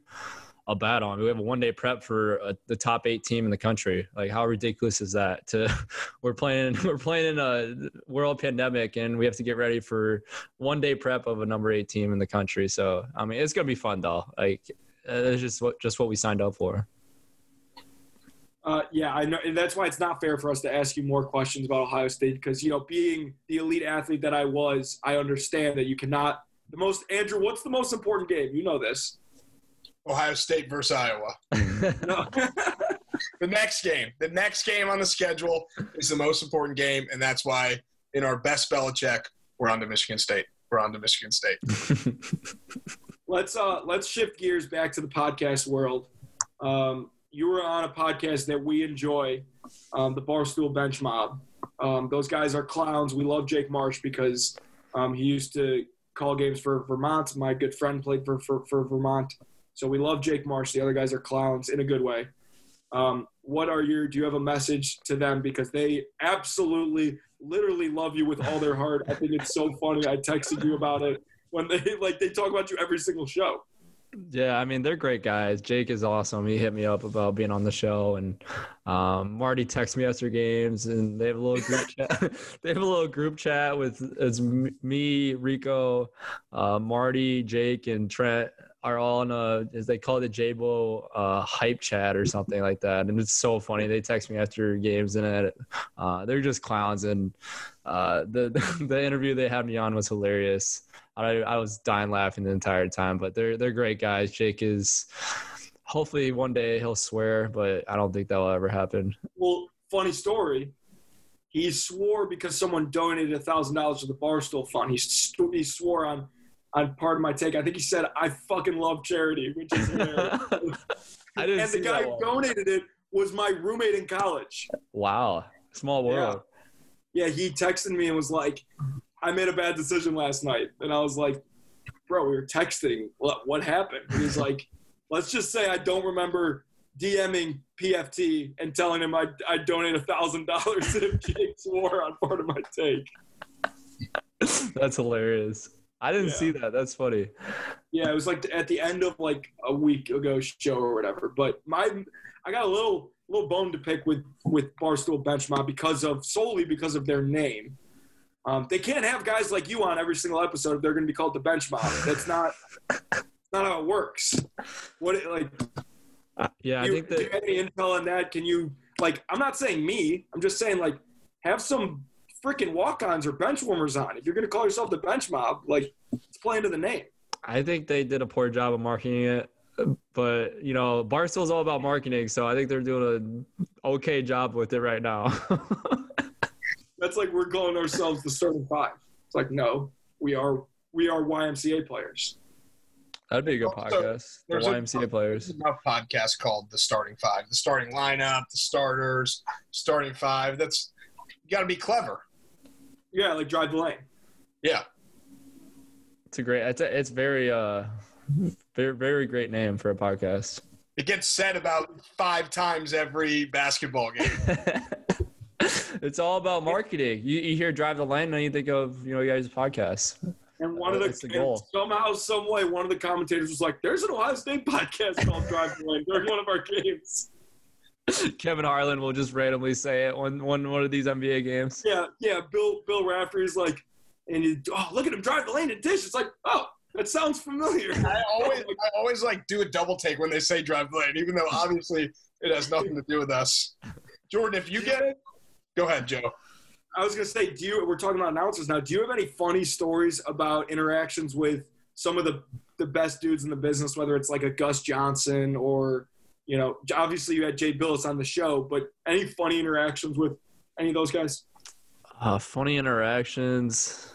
a battle. I mean, we have a one-day prep for the top 8 team in the country. Like, how ridiculous is that? We're playing in a world pandemic, and we have to get ready for one-day prep of a number 8 team in the country. So, I mean, it's gonna be fun, though. Like, it's just what we signed up for. Yeah, I know, and that's why it's not fair for us to ask you more questions about Ohio State, because, you know, being the elite athlete that I was, I understand that you cannot. Andrew, what's the most important game? You know this. Ohio State versus Iowa. No. The next game on the schedule is the most important game, and that's why in our best Belichick, we're on to Michigan State. Let's shift gears back to the podcast world. You were on a podcast that we enjoy, the Barstool Bench Mob. Those guys are clowns. We love Jake Marsh because he used to call games for Vermont. My good friend played for Vermont. So we love Jake Marsh. The other guys are clowns in a good way. Do you have a message to them? Because they absolutely, literally love you with all their heart. I think it's so funny. I texted you about it when they talk about you every single show. Yeah, I mean, they're great guys. Jake is awesome. He hit me up about being on the show, and Marty texts me after games, and they have a little group chat. They have a little group chat with me, Rico, Marty, Jake, and Trent are all in as they call it the J-Bo hype chat or something like that. And it's so funny. They text me after games, and they're just clowns. And the interview they had me on was hilarious. I was dying laughing the entire time, but they're great guys. Jake is – hopefully one day he'll swear, but I don't think that will ever happen. Well, funny story. He swore because someone donated $1,000 to the Barstool Fund. He swore on Pardon My Take. I think he said, I fucking love charity, which is hilarious. And the guy who donated it was my roommate in college. Wow. Small world. Yeah, he texted me and was like – I made a bad decision last night. And I was like, bro, we were texting. What happened? And he's like, let's just say I don't remember DMing PFT and telling him I donate $1,000 if Jake swore on Part of My Take. That's hilarious. I didn't see that. That's funny. Yeah, it was like at the end of like a week ago show or whatever. But I got a little bone to pick with Barstool Bench Mob solely because of their name. They can't have guys like you on every single episode if they're going to be called the Bench Mob. That's not how it works. I think that. Do you have any intel on that? Can you I'm not saying me. I'm just saying have some freaking walk-ons or bench warmers on. If you're going to call yourself the Bench Mob, let's play into the name. I think they did a poor job of marketing it. But, you know, Barstool's all about marketing, so I think they're doing an okay job with it right now. That's like we're calling ourselves the starting five. It's like, no, we are YMCA players. That'd be a good podcast. The YMCA players. There's a podcast called The Starting Five. The starting lineup, the starters, starting five. That's you got to be clever. Yeah, like drive the lane. Yeah. It's a great – it's very very, very great name for a podcast. It gets said about 5 times every basketball game. It's all about marketing. You hear drive the lane and you think of, you know, you guys' podcasts. And somehow, some way, one of the commentators was like, there's an Ohio State podcast called Drive the Lane during one of our games. Kevin Harlan will just randomly say it on one of these NBA games. Yeah. Bill Raftery's like, look at him drive the lane and dish. It's like, oh, that sounds familiar. I always like do a double take when they say drive the lane, even though obviously it has nothing to do with us. Jordan, if you get it, go ahead, Joe. I was going to say, we're talking about announcers now. Do you have any funny stories about interactions with some of the best dudes in the business, whether it's like a Gus Johnson or, you know, obviously you had Jay Billis on the show, but any funny interactions with any of those guys? Funny interactions.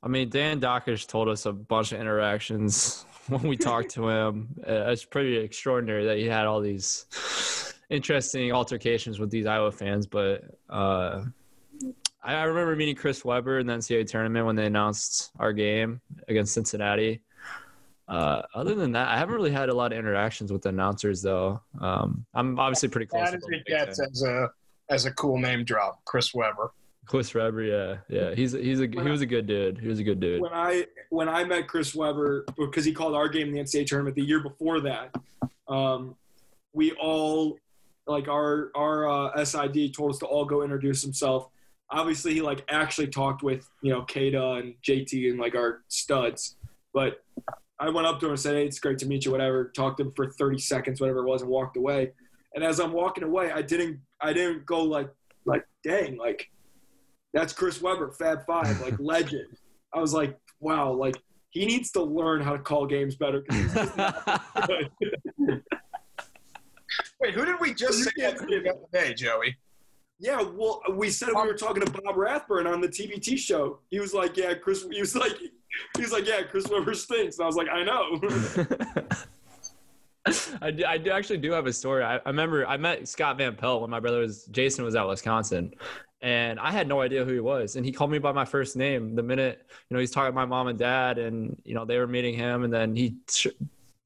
I mean, Dan Dakich told us a bunch of interactions when we talked to him. It's pretty extraordinary that he had all these interesting altercations with these Iowa fans. But I remember meeting Chris Webber in the NCAA tournament when they announced our game against Cincinnati. Other than that, I haven't really had a lot of interactions with the announcers, though. I'm obviously pretty close. That is it gets as a cool name drop, Chris Webber. Chris Webber, yeah, he was a good dude. He was a good dude. When I met Chris Webber, because he called our game in the NCAA tournament the year before that, we all like our SID told us to all go introduce himself. Obviously, he like actually talked with Kata and JT and like our studs, but I went up to him and said, "Hey, it's great to meet you," whatever. Talked to him for 30 seconds, whatever it was, and walked away. And as I'm walking away, I didn't go like dang, like. That's Chris Webber, Fab Five, like legend. I was like, wow, like he needs to learn how to call games better. Wait, who did we just say that the other day, Joey? Yeah, well, we said we were talking to Bob Rathburn on the TBT show. He was like, yeah, Chris. He was like, yeah, Chris Webber stinks. And I was like, I know. I actually do have a story. I remember I met Scott Van Pelt when my brother Jason was at Wisconsin, and I had no idea who he was. And he called me by my first name the minute, he's talking to my mom and dad, and, they were meeting him. And then he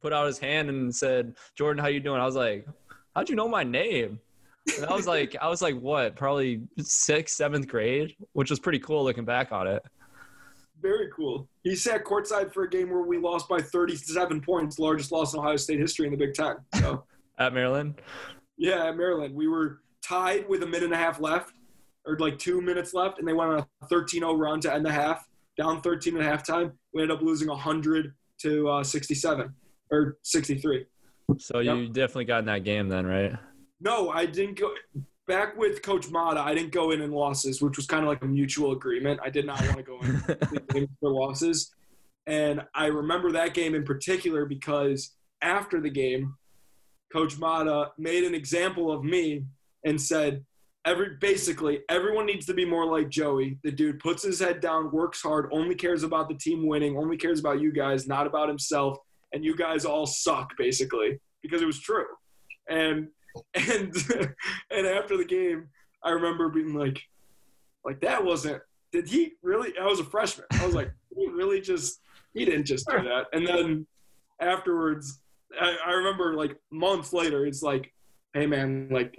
put out his hand and said, "Jordan, how you doing?" I was like, "How'd you know my name?" And I was like, what, probably 6th, 7th grade, which was pretty cool looking back on it. Very cool. He sat courtside for a game where we lost by 37 points, largest loss in Ohio State history in the Big Ten. So. At Maryland? Yeah, at Maryland. We were tied with a minute and a half left, or like 2 minutes left, and they went on a 13-0 run to end the half, down 13 at halftime. We ended up losing 100 to 67, or 63. So yep. You definitely got in that game then, right? No, I didn't go – back with Coach Matta, I didn't go in losses, which was kind of like a mutual agreement. I did not want to go in for losses. And I remember that game in particular because after the game, Coach Matta made an example of me and said, basically, everyone needs to be more like Joey. The dude puts his head down, works hard, only cares about the team winning, only cares about you guys, not about himself. And you guys all suck, basically, because it was true. And after the game, I remember being like that wasn't – did he really – I was a freshman. I was like, he really just – he didn't just do that. And then afterwards, I remember like months later, it's like, hey, man, like,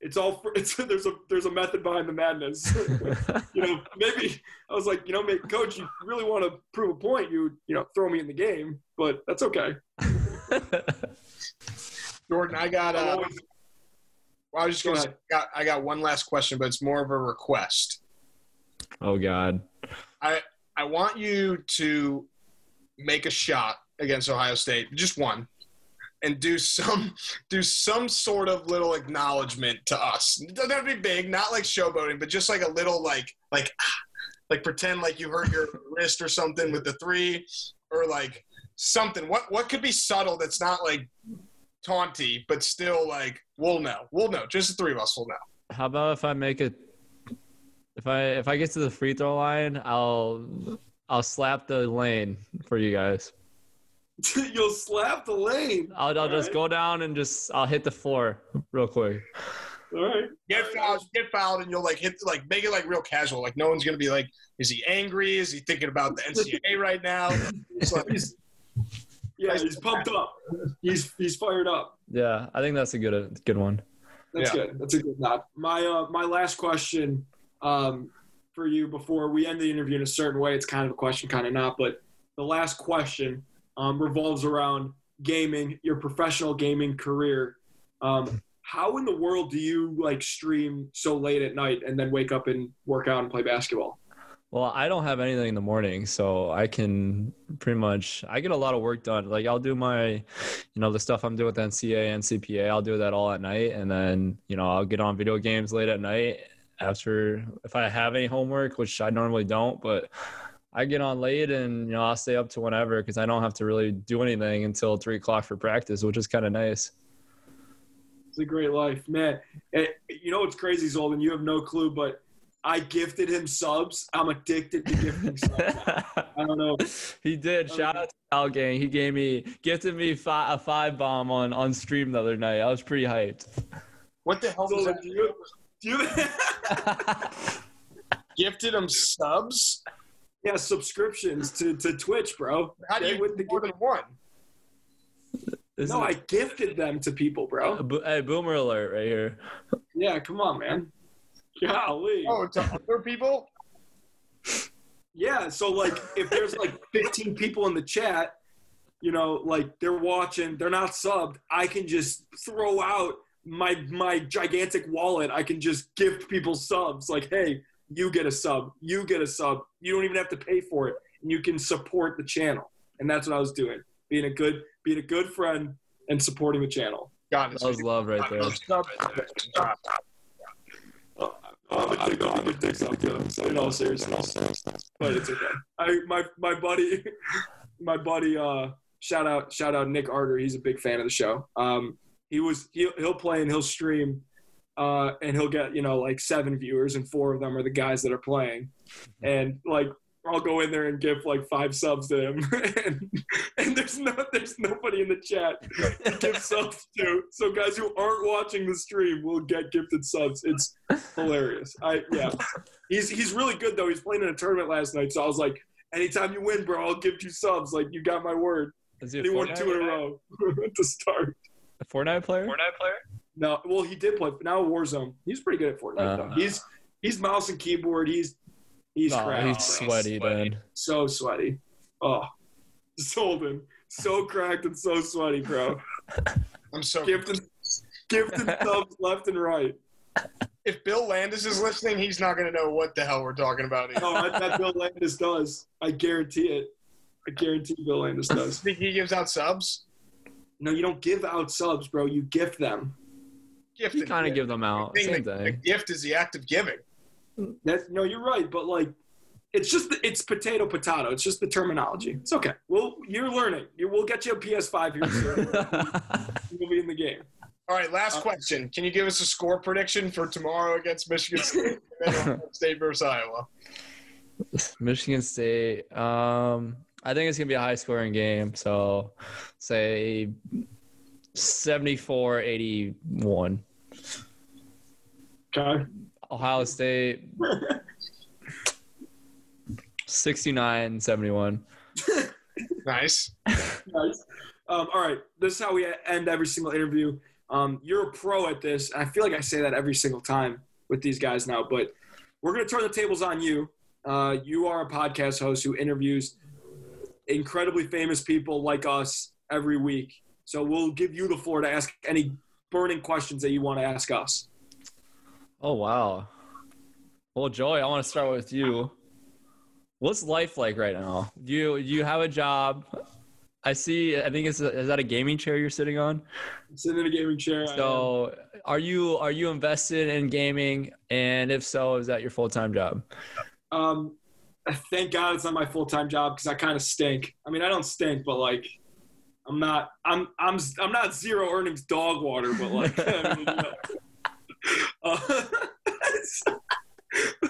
it's all – there's a method behind the madness. Maybe – I was like, maybe, Coach, you really want to prove a point, you throw me in the game, but that's okay. Jordan, I got. I was just going to say, I got one last question, but it's more of a request. Oh God! I want you to make a shot against Ohio State, just one, and do some sort of little acknowledgement to us. It doesn't have to be big, not like showboating, but just like a little like pretend like you hurt your wrist or something with the three, or like something. What could be subtle that's not like taunty, but still, like, we'll know. Just the three of us will know. How about if I make a If I get to the free throw line, I'll slap the lane for you guys. You'll slap the lane. I'll just go down and I'll hit the floor real quick. All right. Get fouled, and you'll make it real casual. Like no one's gonna be like, is he angry? Is he thinking about the NCAA right now? It's like, yeah, he's pumped up. He's fired up. Yeah, I think that's a good one. That's good. That's a good nod. My last question for you before we end the interview in a certain way. It's kind of a question, kind of not, but the last question revolves around gaming, your professional gaming career. How in the world do you stream so late at night and then wake up and work out and play basketball? Well, I don't have anything in the morning, so I can I get a lot of work done. I'll do my, the stuff I'm doing with NCAA and CPA, I'll do that all at night. And then, I'll get on video games late at night after, if I have any homework, which I normally don't, but I get on late and, I'll stay up to whenever because I don't have to really do anything until 3:00 for practice, which is kind of nice. It's a great life, man. And what's crazy, Zolden, you have no clue, but I gifted him subs. I'm addicted to gifting subs. I don't know. He did. Shout out to Al Gang. He gifted me a 5-bomb on stream the other night. I was pretty hyped. What the hell was that? You gifted him subs? Yeah, subscriptions to Twitch, bro. How do you win more than one? I gifted them to people, bro. Hey, boomer alert right here. Yeah, come on, man. Golly. Oh, to other people? Yeah, so, if there's, 15 people in the chat, they're watching, they're not subbed, I can just throw out my gigantic wallet. I can just gift people subs. Hey, you get a sub. You get a sub. You don't even have to pay for it. And you can support the channel. And that's what I was doing, being a good friend and supporting the channel. God, that was love right there. In all seriousness, but it's okay. My buddy. Shout out Nick Arter. He's a big fan of the show. He'll play and he'll stream, and he'll get 7 viewers, and 4 of them are the guys that are playing, and I'll go in there and give 5 subs to him, and there's nobody in the chat to give subs to. So guys who aren't watching the stream will get gifted subs. It's hilarious. He's really good though. He's playing in a tournament last night, so I was like, anytime you win, bro, I'll give you subs. You got my word. And he won 2 in a row to start. A Fortnite player? No, well he did play. Now Warzone. He's pretty good at Fortnite though. He's mouse and keyboard. He's sweaty, man. So sweaty. Oh, Zolden. So cracked and so sweaty, bro. I'm so gifting thumbs left and right. If Bill Landis is listening, he's not going to know what the hell we're talking about either. No, that Bill Landis does. I guarantee it. I guarantee Bill Landis does. Think he gives out subs? No, you don't give out subs, bro. You gift them. You kind of give them out. The gift is the act of giving. No, you're right, but it's just it's potato. It's just the terminology. It's okay. Well, you're learning. We'll get you a PS5 here soon. You'll be in the game. All right, last question. Can you give us a score prediction for tomorrow against Michigan State? State versus Iowa. Michigan State. I think it's gonna be a high-scoring game. So, say 74-81. Okay. Ohio State, 69-71. Nice. All right. This is how we end every single interview. You're a pro at this. I feel I say that every single time with these guys now, but we're going to turn the tables on you. You are a podcast host who interviews incredibly famous people like us every week. So we'll give you the floor to ask any burning questions that you want to ask us. Oh, wow. Well, Joey, I want to start with you. What's life like right now? You have a job. I think is that a gaming chair you're sitting on? I'm sitting in a gaming chair. So are you invested in gaming? And if so, is that your full-time job? Thank God it's not my full-time job because I kind of stink. I mean, I don't stink, but I'm not zero earnings dog water, but I mean,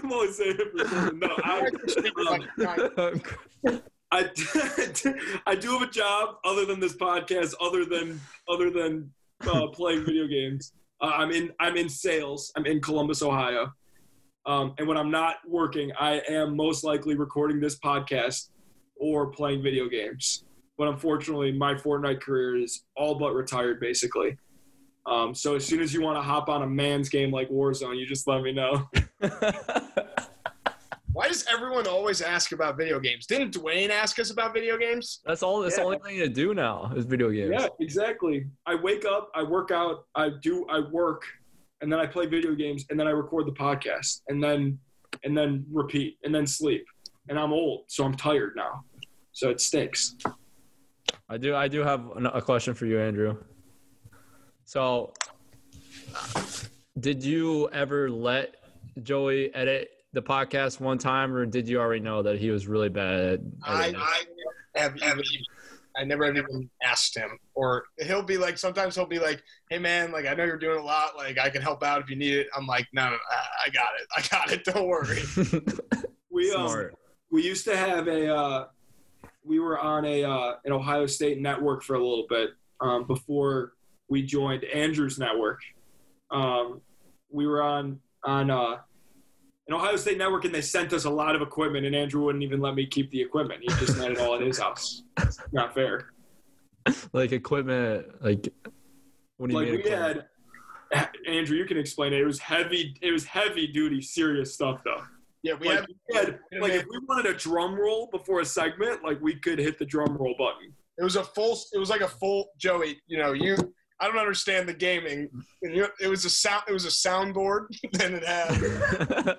I'm always No, I do have a job other than this podcast, other than playing video games. I'm in sales. I'm in Columbus, Ohio. And when I'm not working, I am most likely recording this podcast or playing video games. But unfortunately, my Fortnite career is all but retired, basically. So as soon as you want to hop on a man's game like Warzone, you just let me know. Why does everyone always ask about video games? Didn't Dwayne ask us about video games? That's the only thing to do now is video games. Yeah, exactly. I wake up, I work out, I work, and then I play video games, and then I record the podcast, and then repeat, and then sleep. And I'm old, so I'm tired now. So it stinks. I do have a question for you, Andrew. So did you ever let Joey edit the podcast one time, or did you already know that he was really bad? I never even asked him, or sometimes he'll be like, hey man, like I know you're doing a lot. Like I can help out if you need it. I'm like, no, I got it. Don't worry. We used to have we were on an Ohio State network for a little bit before we joined Andrew's network. We were on an Ohio State network, and they sent us a lot of equipment, and Andrew wouldn't even let me keep the equipment. He just had it all at his house. It's not fair. Like equipment, like what do you mean? We had Andrew, you can explain it. It was heavy duty, serious stuff though. Yeah, we had if we wanted a drum roll before a segment, like we could hit the drum roll button. It was like a full Joey, I don't understand the gaming. It was a soundboard, and it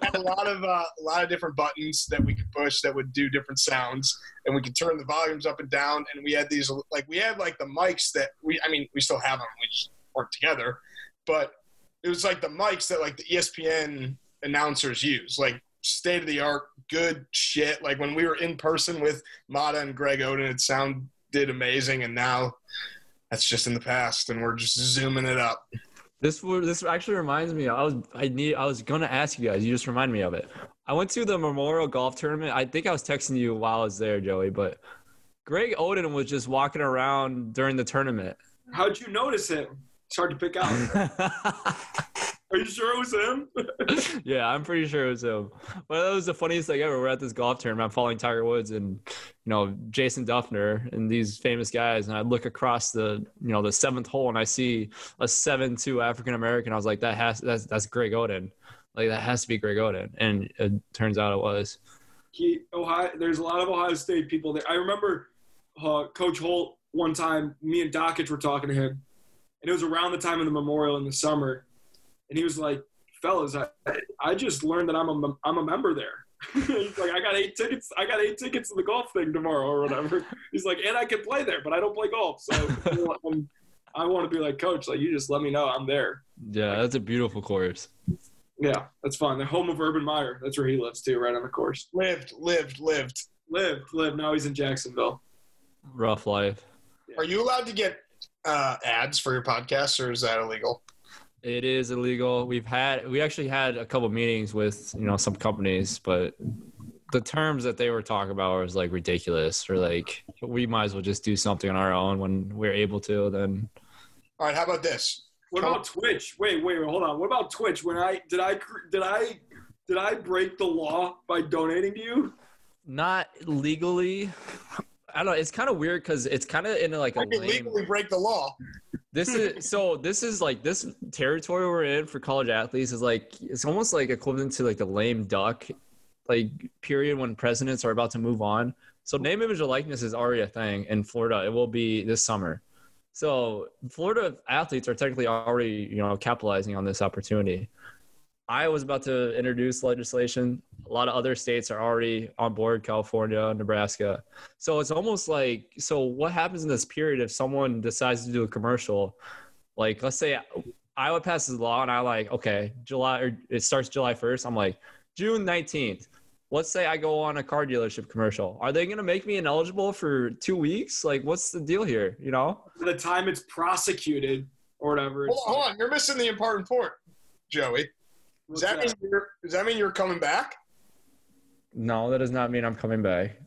had a lot of different buttons that we could push that would do different sounds, and we could turn the volumes up and down. And we had the mics that we still have them. We just weren't together, but it was like the mics that like the ESPN announcers use, like state of the art, good shit. Like when we were in person with Matta and Greg Oden, it sounded amazing, and now. That's just in the past, and we're just zooming it up. This actually reminds me. I was gonna ask you guys. You just reminded me of it. I went to the Memorial Golf Tournament. I think I was texting you while I was there, Joey. But Greg Oden was just walking around during the tournament. How'd you notice him? It's hard to pick out. Are you sure it was him? Yeah, I'm pretty sure it was him. But that was the funniest thing ever. We're at this golf tournament. I'm following Tiger Woods and, Jason Duffner and these famous guys. And I look across the, the seventh hole, and I see a 7'2" African-American. I was like, that's Greg Oden. Like, that has to be Greg Oden. And it turns out it was. There's a lot of Ohio State people there. I remember Coach Holt one time, me and Dakich were talking to him. And it was around the time of the Memorial in the summer. And he was like, fellas, I just learned that I'm a member there. He's like, I got eight tickets to the golf thing tomorrow or whatever. He's like, and I can play there, but I don't play golf. So I want to be like, coach, like you just let me know I'm there. Yeah, that's a beautiful course. Yeah, that's fun. The home of Urban Meyer. That's where he lives too, right on the course. Lived. Now he's in Jacksonville. Rough life. Yeah. Are you allowed to get ads for your podcast, or is that illegal? It is illegal. We actually had a couple meetings with, some companies, but the terms that they were talking about was like ridiculous, or like we might as well just do something on our own when we're able to then. All right. How about this? What about Twitch? Wait, hold on. What about Twitch? When did I break the law by donating to you? Not legally. I don't know. It's kind of weird because it's kind of in like I can legally break the law. This territory we're in for college athletes is like it's almost like equivalent to like the lame duck like period when presidents are about to move on. So name, image, or likeness is already a thing in Florida. It will be this summer. So Florida athletes are technically already, capitalizing on this opportunity. Iowa's about to introduce legislation. A lot of other states are already on board, California, Nebraska. So it's almost like, so what happens in this period if someone decides to do a commercial? Like, let's say Iowa passes the law and I like, okay, it starts July 1st. I'm like, June 19th. Let's say I go on a car dealership commercial. Are they going to make me ineligible for 2 weeks? Like, what's the deal here? By the time it's prosecuted or whatever. Hold on. You're missing the important part, Joey. Does that mean you're coming back? No, that does not mean I'm coming back.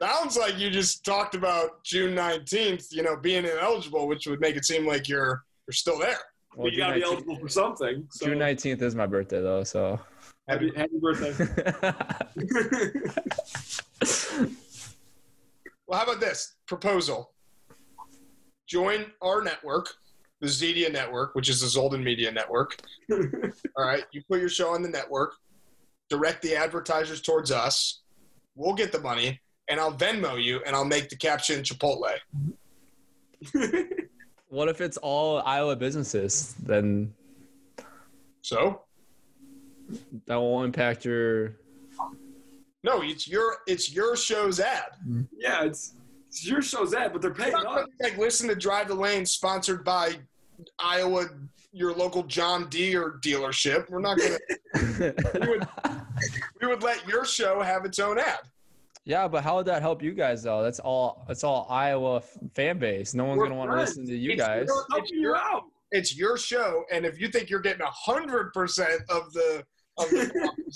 Sounds like you just talked about June 19th, you know, being ineligible, which would make it seem like you're still there. Well, you got to be eligible for something. So. June 19th is my birthday, though, so. Happy birthday. Well, how about this? Proposal. Join our network, the Zedia Network, which is the Zolden Media Network. All right, you put your show on the network, direct the advertisers towards us, we'll get the money, and I'll Venmo you, and I'll make the caption Chipotle. What if it's all Iowa businesses? Then so? That will impact your – No, it's your show's ad. Yeah, it's your show's ad, but they're paying off. Like, listen to Drive the Lane sponsored by Iowa, your local John Deere dealership. We're not going to – We would let your show have its own ad. Yeah, but how would that help you guys, though? That's all Iowa fan base. No one's going to want to listen to you guys. It's your show, and if you think you're getting 100% of the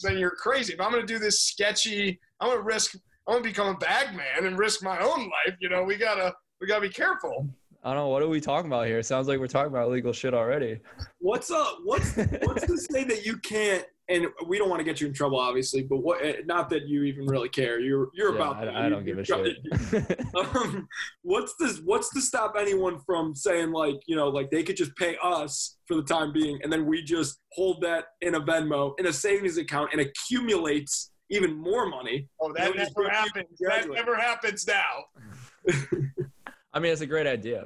then you're crazy. If I'm going to do this sketchy, I'm going to become a bag man and risk my own life. You know, we gotta be careful. I don't know. What are we talking about here? It sounds like we're talking about illegal shit already. What's to say that you can't? And we don't want to get you in trouble, obviously, but not that you even really care. You're about that. I don't give a shit. What's to stop anyone from saying, like, you know, like they could just pay us for the time being, and then we just hold that in a Venmo, in a savings account, and accumulates even more money. Oh, that never happens. That never happens now. I mean, it's a great idea.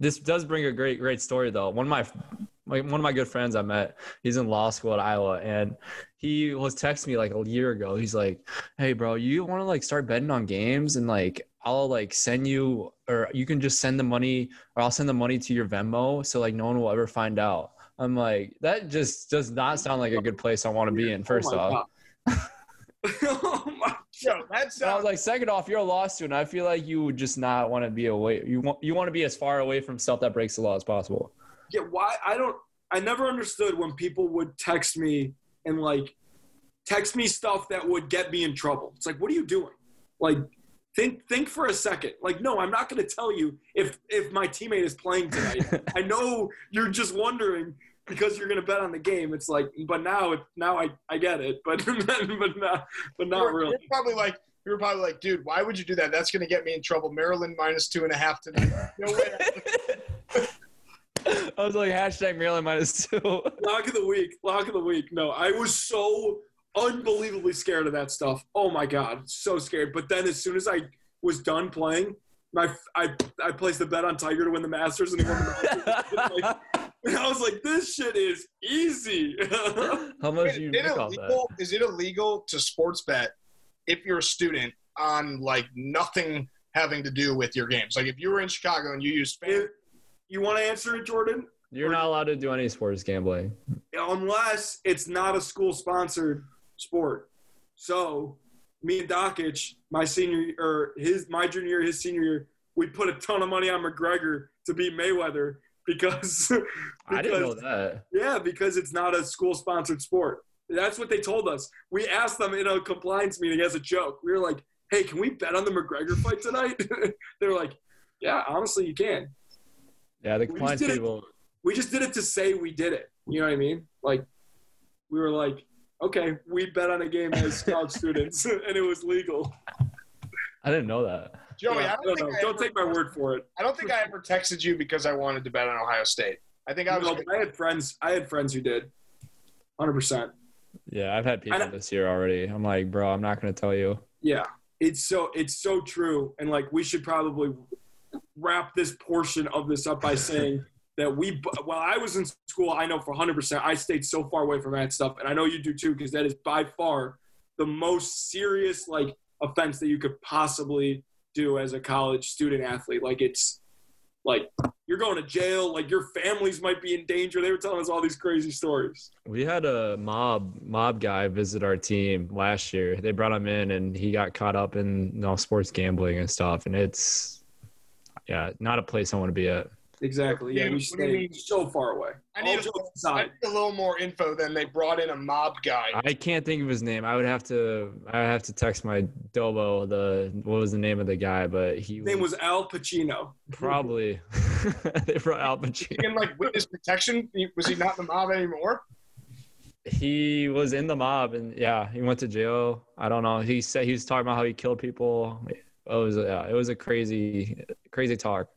This does bring a great story, though. One of my good friends I met, he's in law school at Iowa, and he was texting me like a year ago. He's like, hey, bro, you want to like start betting on games? And like, I'll like send you, or you can just send the money, or I'll send the money to your Venmo so like no one will ever find out. I'm like, that just does not sound like a good place I want to be in, first off. Oh my God. That sounds... I was like, second off, you're a law student. I feel like you would just not want to be away. You want to be as far away from stuff that breaks the law as possible. Yeah, why I never understood when people would text me and like text me stuff that would get me in trouble. It's like, what are you doing? Like, think for a second. Like, no, I'm not going to tell you if my teammate is playing tonight. I know you're just wondering because you're going to bet on the game. It's like, but now I get it. But not really. You were probably like, dude, why would you do that? That's going to get me in trouble. Maryland -2.5 tonight. No way. I was like, hashtag Maryland -2. Lock of the week. No, I was so unbelievably scared of that stuff. Oh, my God. So scared. But then as soon as I was done playing, I placed a bet on Tiger to win the Masters, and he won the Masters. And I was like, this shit is easy. How much do you make off that? Is it illegal to sports bet if you're a student on, like, nothing having to do with your games? Like, if you were in Chicago and you used – You want to answer it, Jordan? You're not allowed to do any sports gambling. Unless it's not a school-sponsored sport. So, me and Dakich, my junior year, his senior year, we put a ton of money on McGregor to beat Mayweather because I didn't know that. Yeah, because it's not a school-sponsored sport. That's what they told us. We asked them in a compliance meeting as a joke. We were like, hey, can we bet on the McGregor fight tonight? They were like, yeah, honestly, you can. Yeah, the clients people. We just did it to say we did it. You know what I mean? Like, we were like, okay, we bet on a game as college students, and it was legal. I didn't know that. Joey, yeah, I don't take my word for it. I don't think I ever texted you because I wanted to bet on Ohio State. I think I was. No, I had friends who did. 100%. Yeah, I've had people this year already. I'm like, bro, I'm not going to tell you. Yeah, it's so true, and like we should probably wrap this portion of this up by saying that while I was in school, I know for 100%, I stayed so far away from that stuff. And I know you do too, because that is by far the most serious, like, offense that you could possibly do as a college student athlete. Like, it's like you're going to jail, like your families might be in danger. They were telling us all these crazy stories. We had a mob guy visit our team last year. They brought him in and he got caught up in, you know, sports gambling and stuff. And it's, yeah, not a place I want to be at. Exactly. Yeah, we stay so far away. I need a little more info than they brought in a mob guy. I can't think of his name. I would have to text my Dobo what was the name of the guy, but his name was Al Pacino. Probably. They brought Al Pacino. In like witness protection, was he not in the mob anymore? He was in the mob, and yeah, he went to jail. I don't know. He said he was talking about how he killed people. It was a crazy talk.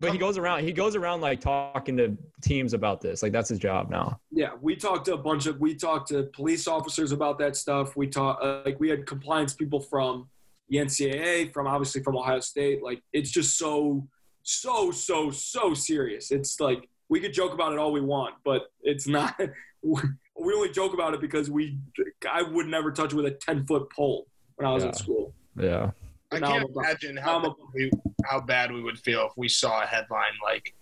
But he goes around like talking to teams about this. Like that's his job now. Yeah, we talked to police officers about that stuff. We talked we had compliance people from the NCAA, from Ohio State. Like it's just so serious. It's like we could joke about it all we want, but it's not. We only joke about it because I would never touch it with a 10-foot pole when I was in school. Yeah. I can't imagine how bad we would feel if we saw a headline like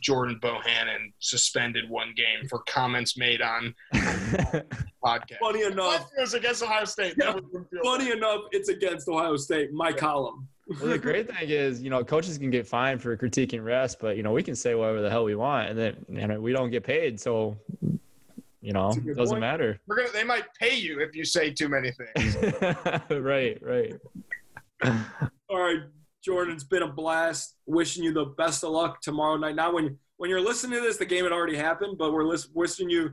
Jordan Bohannon suspended one game for comments made on podcast. Funny enough, it was against Ohio State. Yeah, it's against Ohio State. My column. Well, the great thing is, coaches can get fined for critiquing refs, but we can say whatever the hell we want, and then we don't get paid, so. It doesn't matter. They might pay you if you say too many things. Right. All right, Jordan, it's been a blast. Wishing you the best of luck tomorrow night. Now, when you're listening to this, the game had already happened, but we're wishing you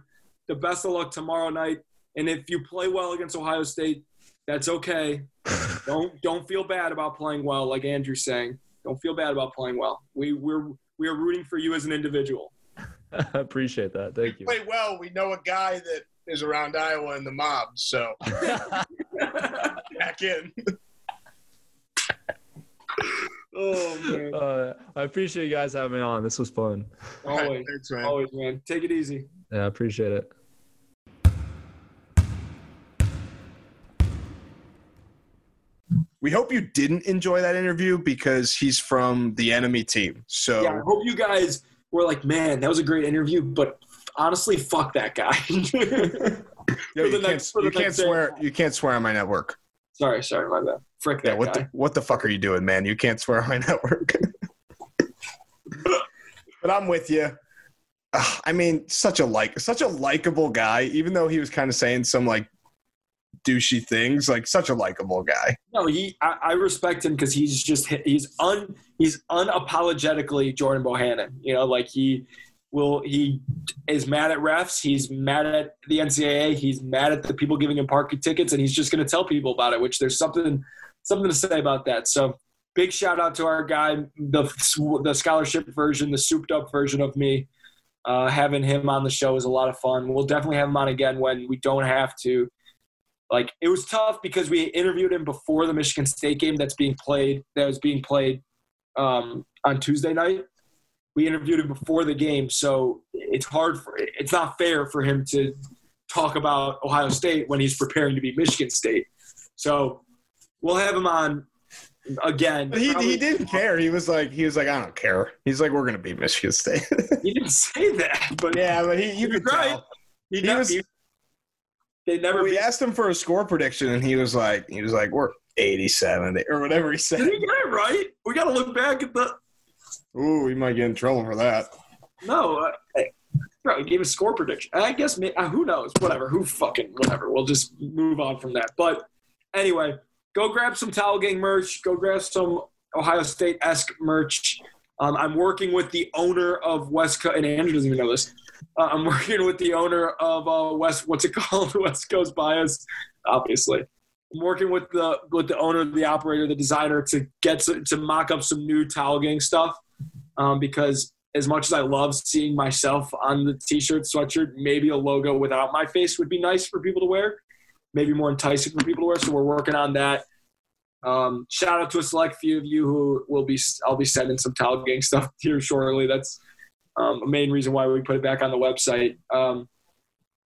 the best of luck tomorrow night. And if you play well against Ohio State, that's okay. Don't feel bad about playing well, like Andrew's saying. Don't feel bad about playing well. We are rooting for you as an individual. I appreciate that. Thank you. Play well. We know a guy that is around Iowa in the mob, so back in. Oh man! I appreciate you guys having me on. This was fun. Always, thanks, man. Always, man. Take it easy. Yeah, I appreciate it. We hope you didn't enjoy that interview because he's from the enemy team. So yeah, I hope you guys. We're like, man, that was a great interview, but honestly, fuck that guy. You can't swear on my network. Sorry, my bad. Frick that guy. What the fuck are you doing, man? You can't swear on my network. But I'm with you. I mean, such a likable guy, even though he was kind of saying some douchey things, such a likable guy. No, I respect him because he's just he's unapologetically Jordan Bohannon. He is mad at refs, he's mad at the NCAA, he's mad at the people giving him parking tickets, and he's just going to tell people about it. Which there's something to say about that. So big shout out to our guy, the scholarship version, the souped up version of me. Having him on the show is a lot of fun. We'll definitely have him on again when we don't have to. It was tough because we interviewed him before the Michigan State game that was being played on Tuesday night. We interviewed him before the game, so it's not fair for him to talk about Ohio State when he's preparing to be Michigan State. So we'll have him on again. But he didn't care. He was like, I don't care. He's like, we're gonna be Michigan State. He didn't say that, but yeah, but you could tell. We asked him for a score prediction, and he was like, we're 87 or whatever he said. Did he get it right? We got to look back at the. Ooh, we might get in trouble for that. No, he gave a score prediction. I guess who knows? Whatever. Whatever. We'll just move on from that. But anyway, go grab some Towel Gang merch. Go grab some Ohio State-esque merch. I'm working with the owner of West Coast, and Andrew doesn't even know this. I'm working with the owner of West Coast Bias, obviously. I'm working with the owner, the operator, the designer to mock up some new Towel Gang stuff because as much as I love seeing myself on the T-shirt, sweatshirt, maybe a logo without my face would be nice for people to wear, maybe more enticing for people to wear, so we're working on that. Shout out to a select few of you who I'll be sending some Towel Gang stuff here shortly. That's a main reason why we put it back on the website.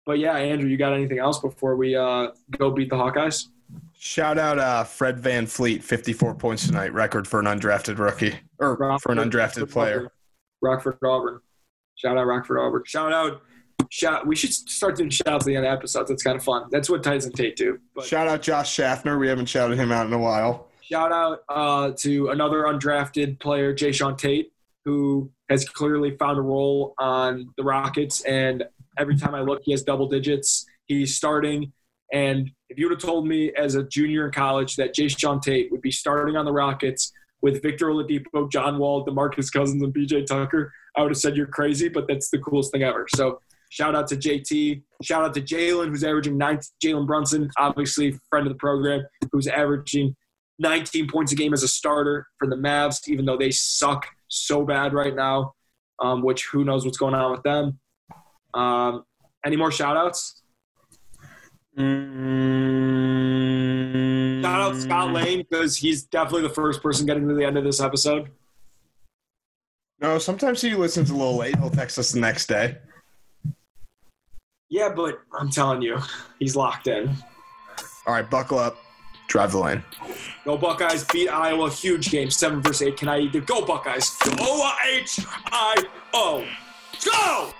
But yeah, Andrew, you got anything else before we go beat the Hawkeyes? Shout out Fred Van Fleet, 54 points tonight, record for an undrafted rookie or for an undrafted player. Rockford Auburn. Shout out Rockford Auburn. We should start doing shout-outs at the end of episodes. That's kind of fun. That's what Tyson Tate do. But shout out Josh Schaffner. We haven't shouted him out in a while. Shout out to another undrafted player, Jay Sean Tate. who has clearly found a role on the Rockets. And every time I look, he has double digits. He's starting. And if you would have told me as a junior in college that Jayshawn Tate would be starting on the Rockets with Victor Oladipo, John Wall, DeMarcus Cousins, and PJ Tucker, I would have said you're crazy, but that's the coolest thing ever. So shout out to JT. Shout out to Jalen, who's averaging Jalen Brunson, obviously friend of the program, who's averaging 19 points a game as a starter for the Mavs, even though they suck so bad right now, which who knows what's going on with them. Any more shout-outs? Shout out Scott Lane, because he's definitely the first person getting to the end of this episode. No, sometimes he listens a little late. He'll text us the next day. Yeah, but I'm telling you, he's locked in. All right, buckle up. Drive the lane. Go Buckeyes. Beat Iowa. Huge game. 7-8. Can I eat it? Go Buckeyes. Go, O-I-H-I-O. Go!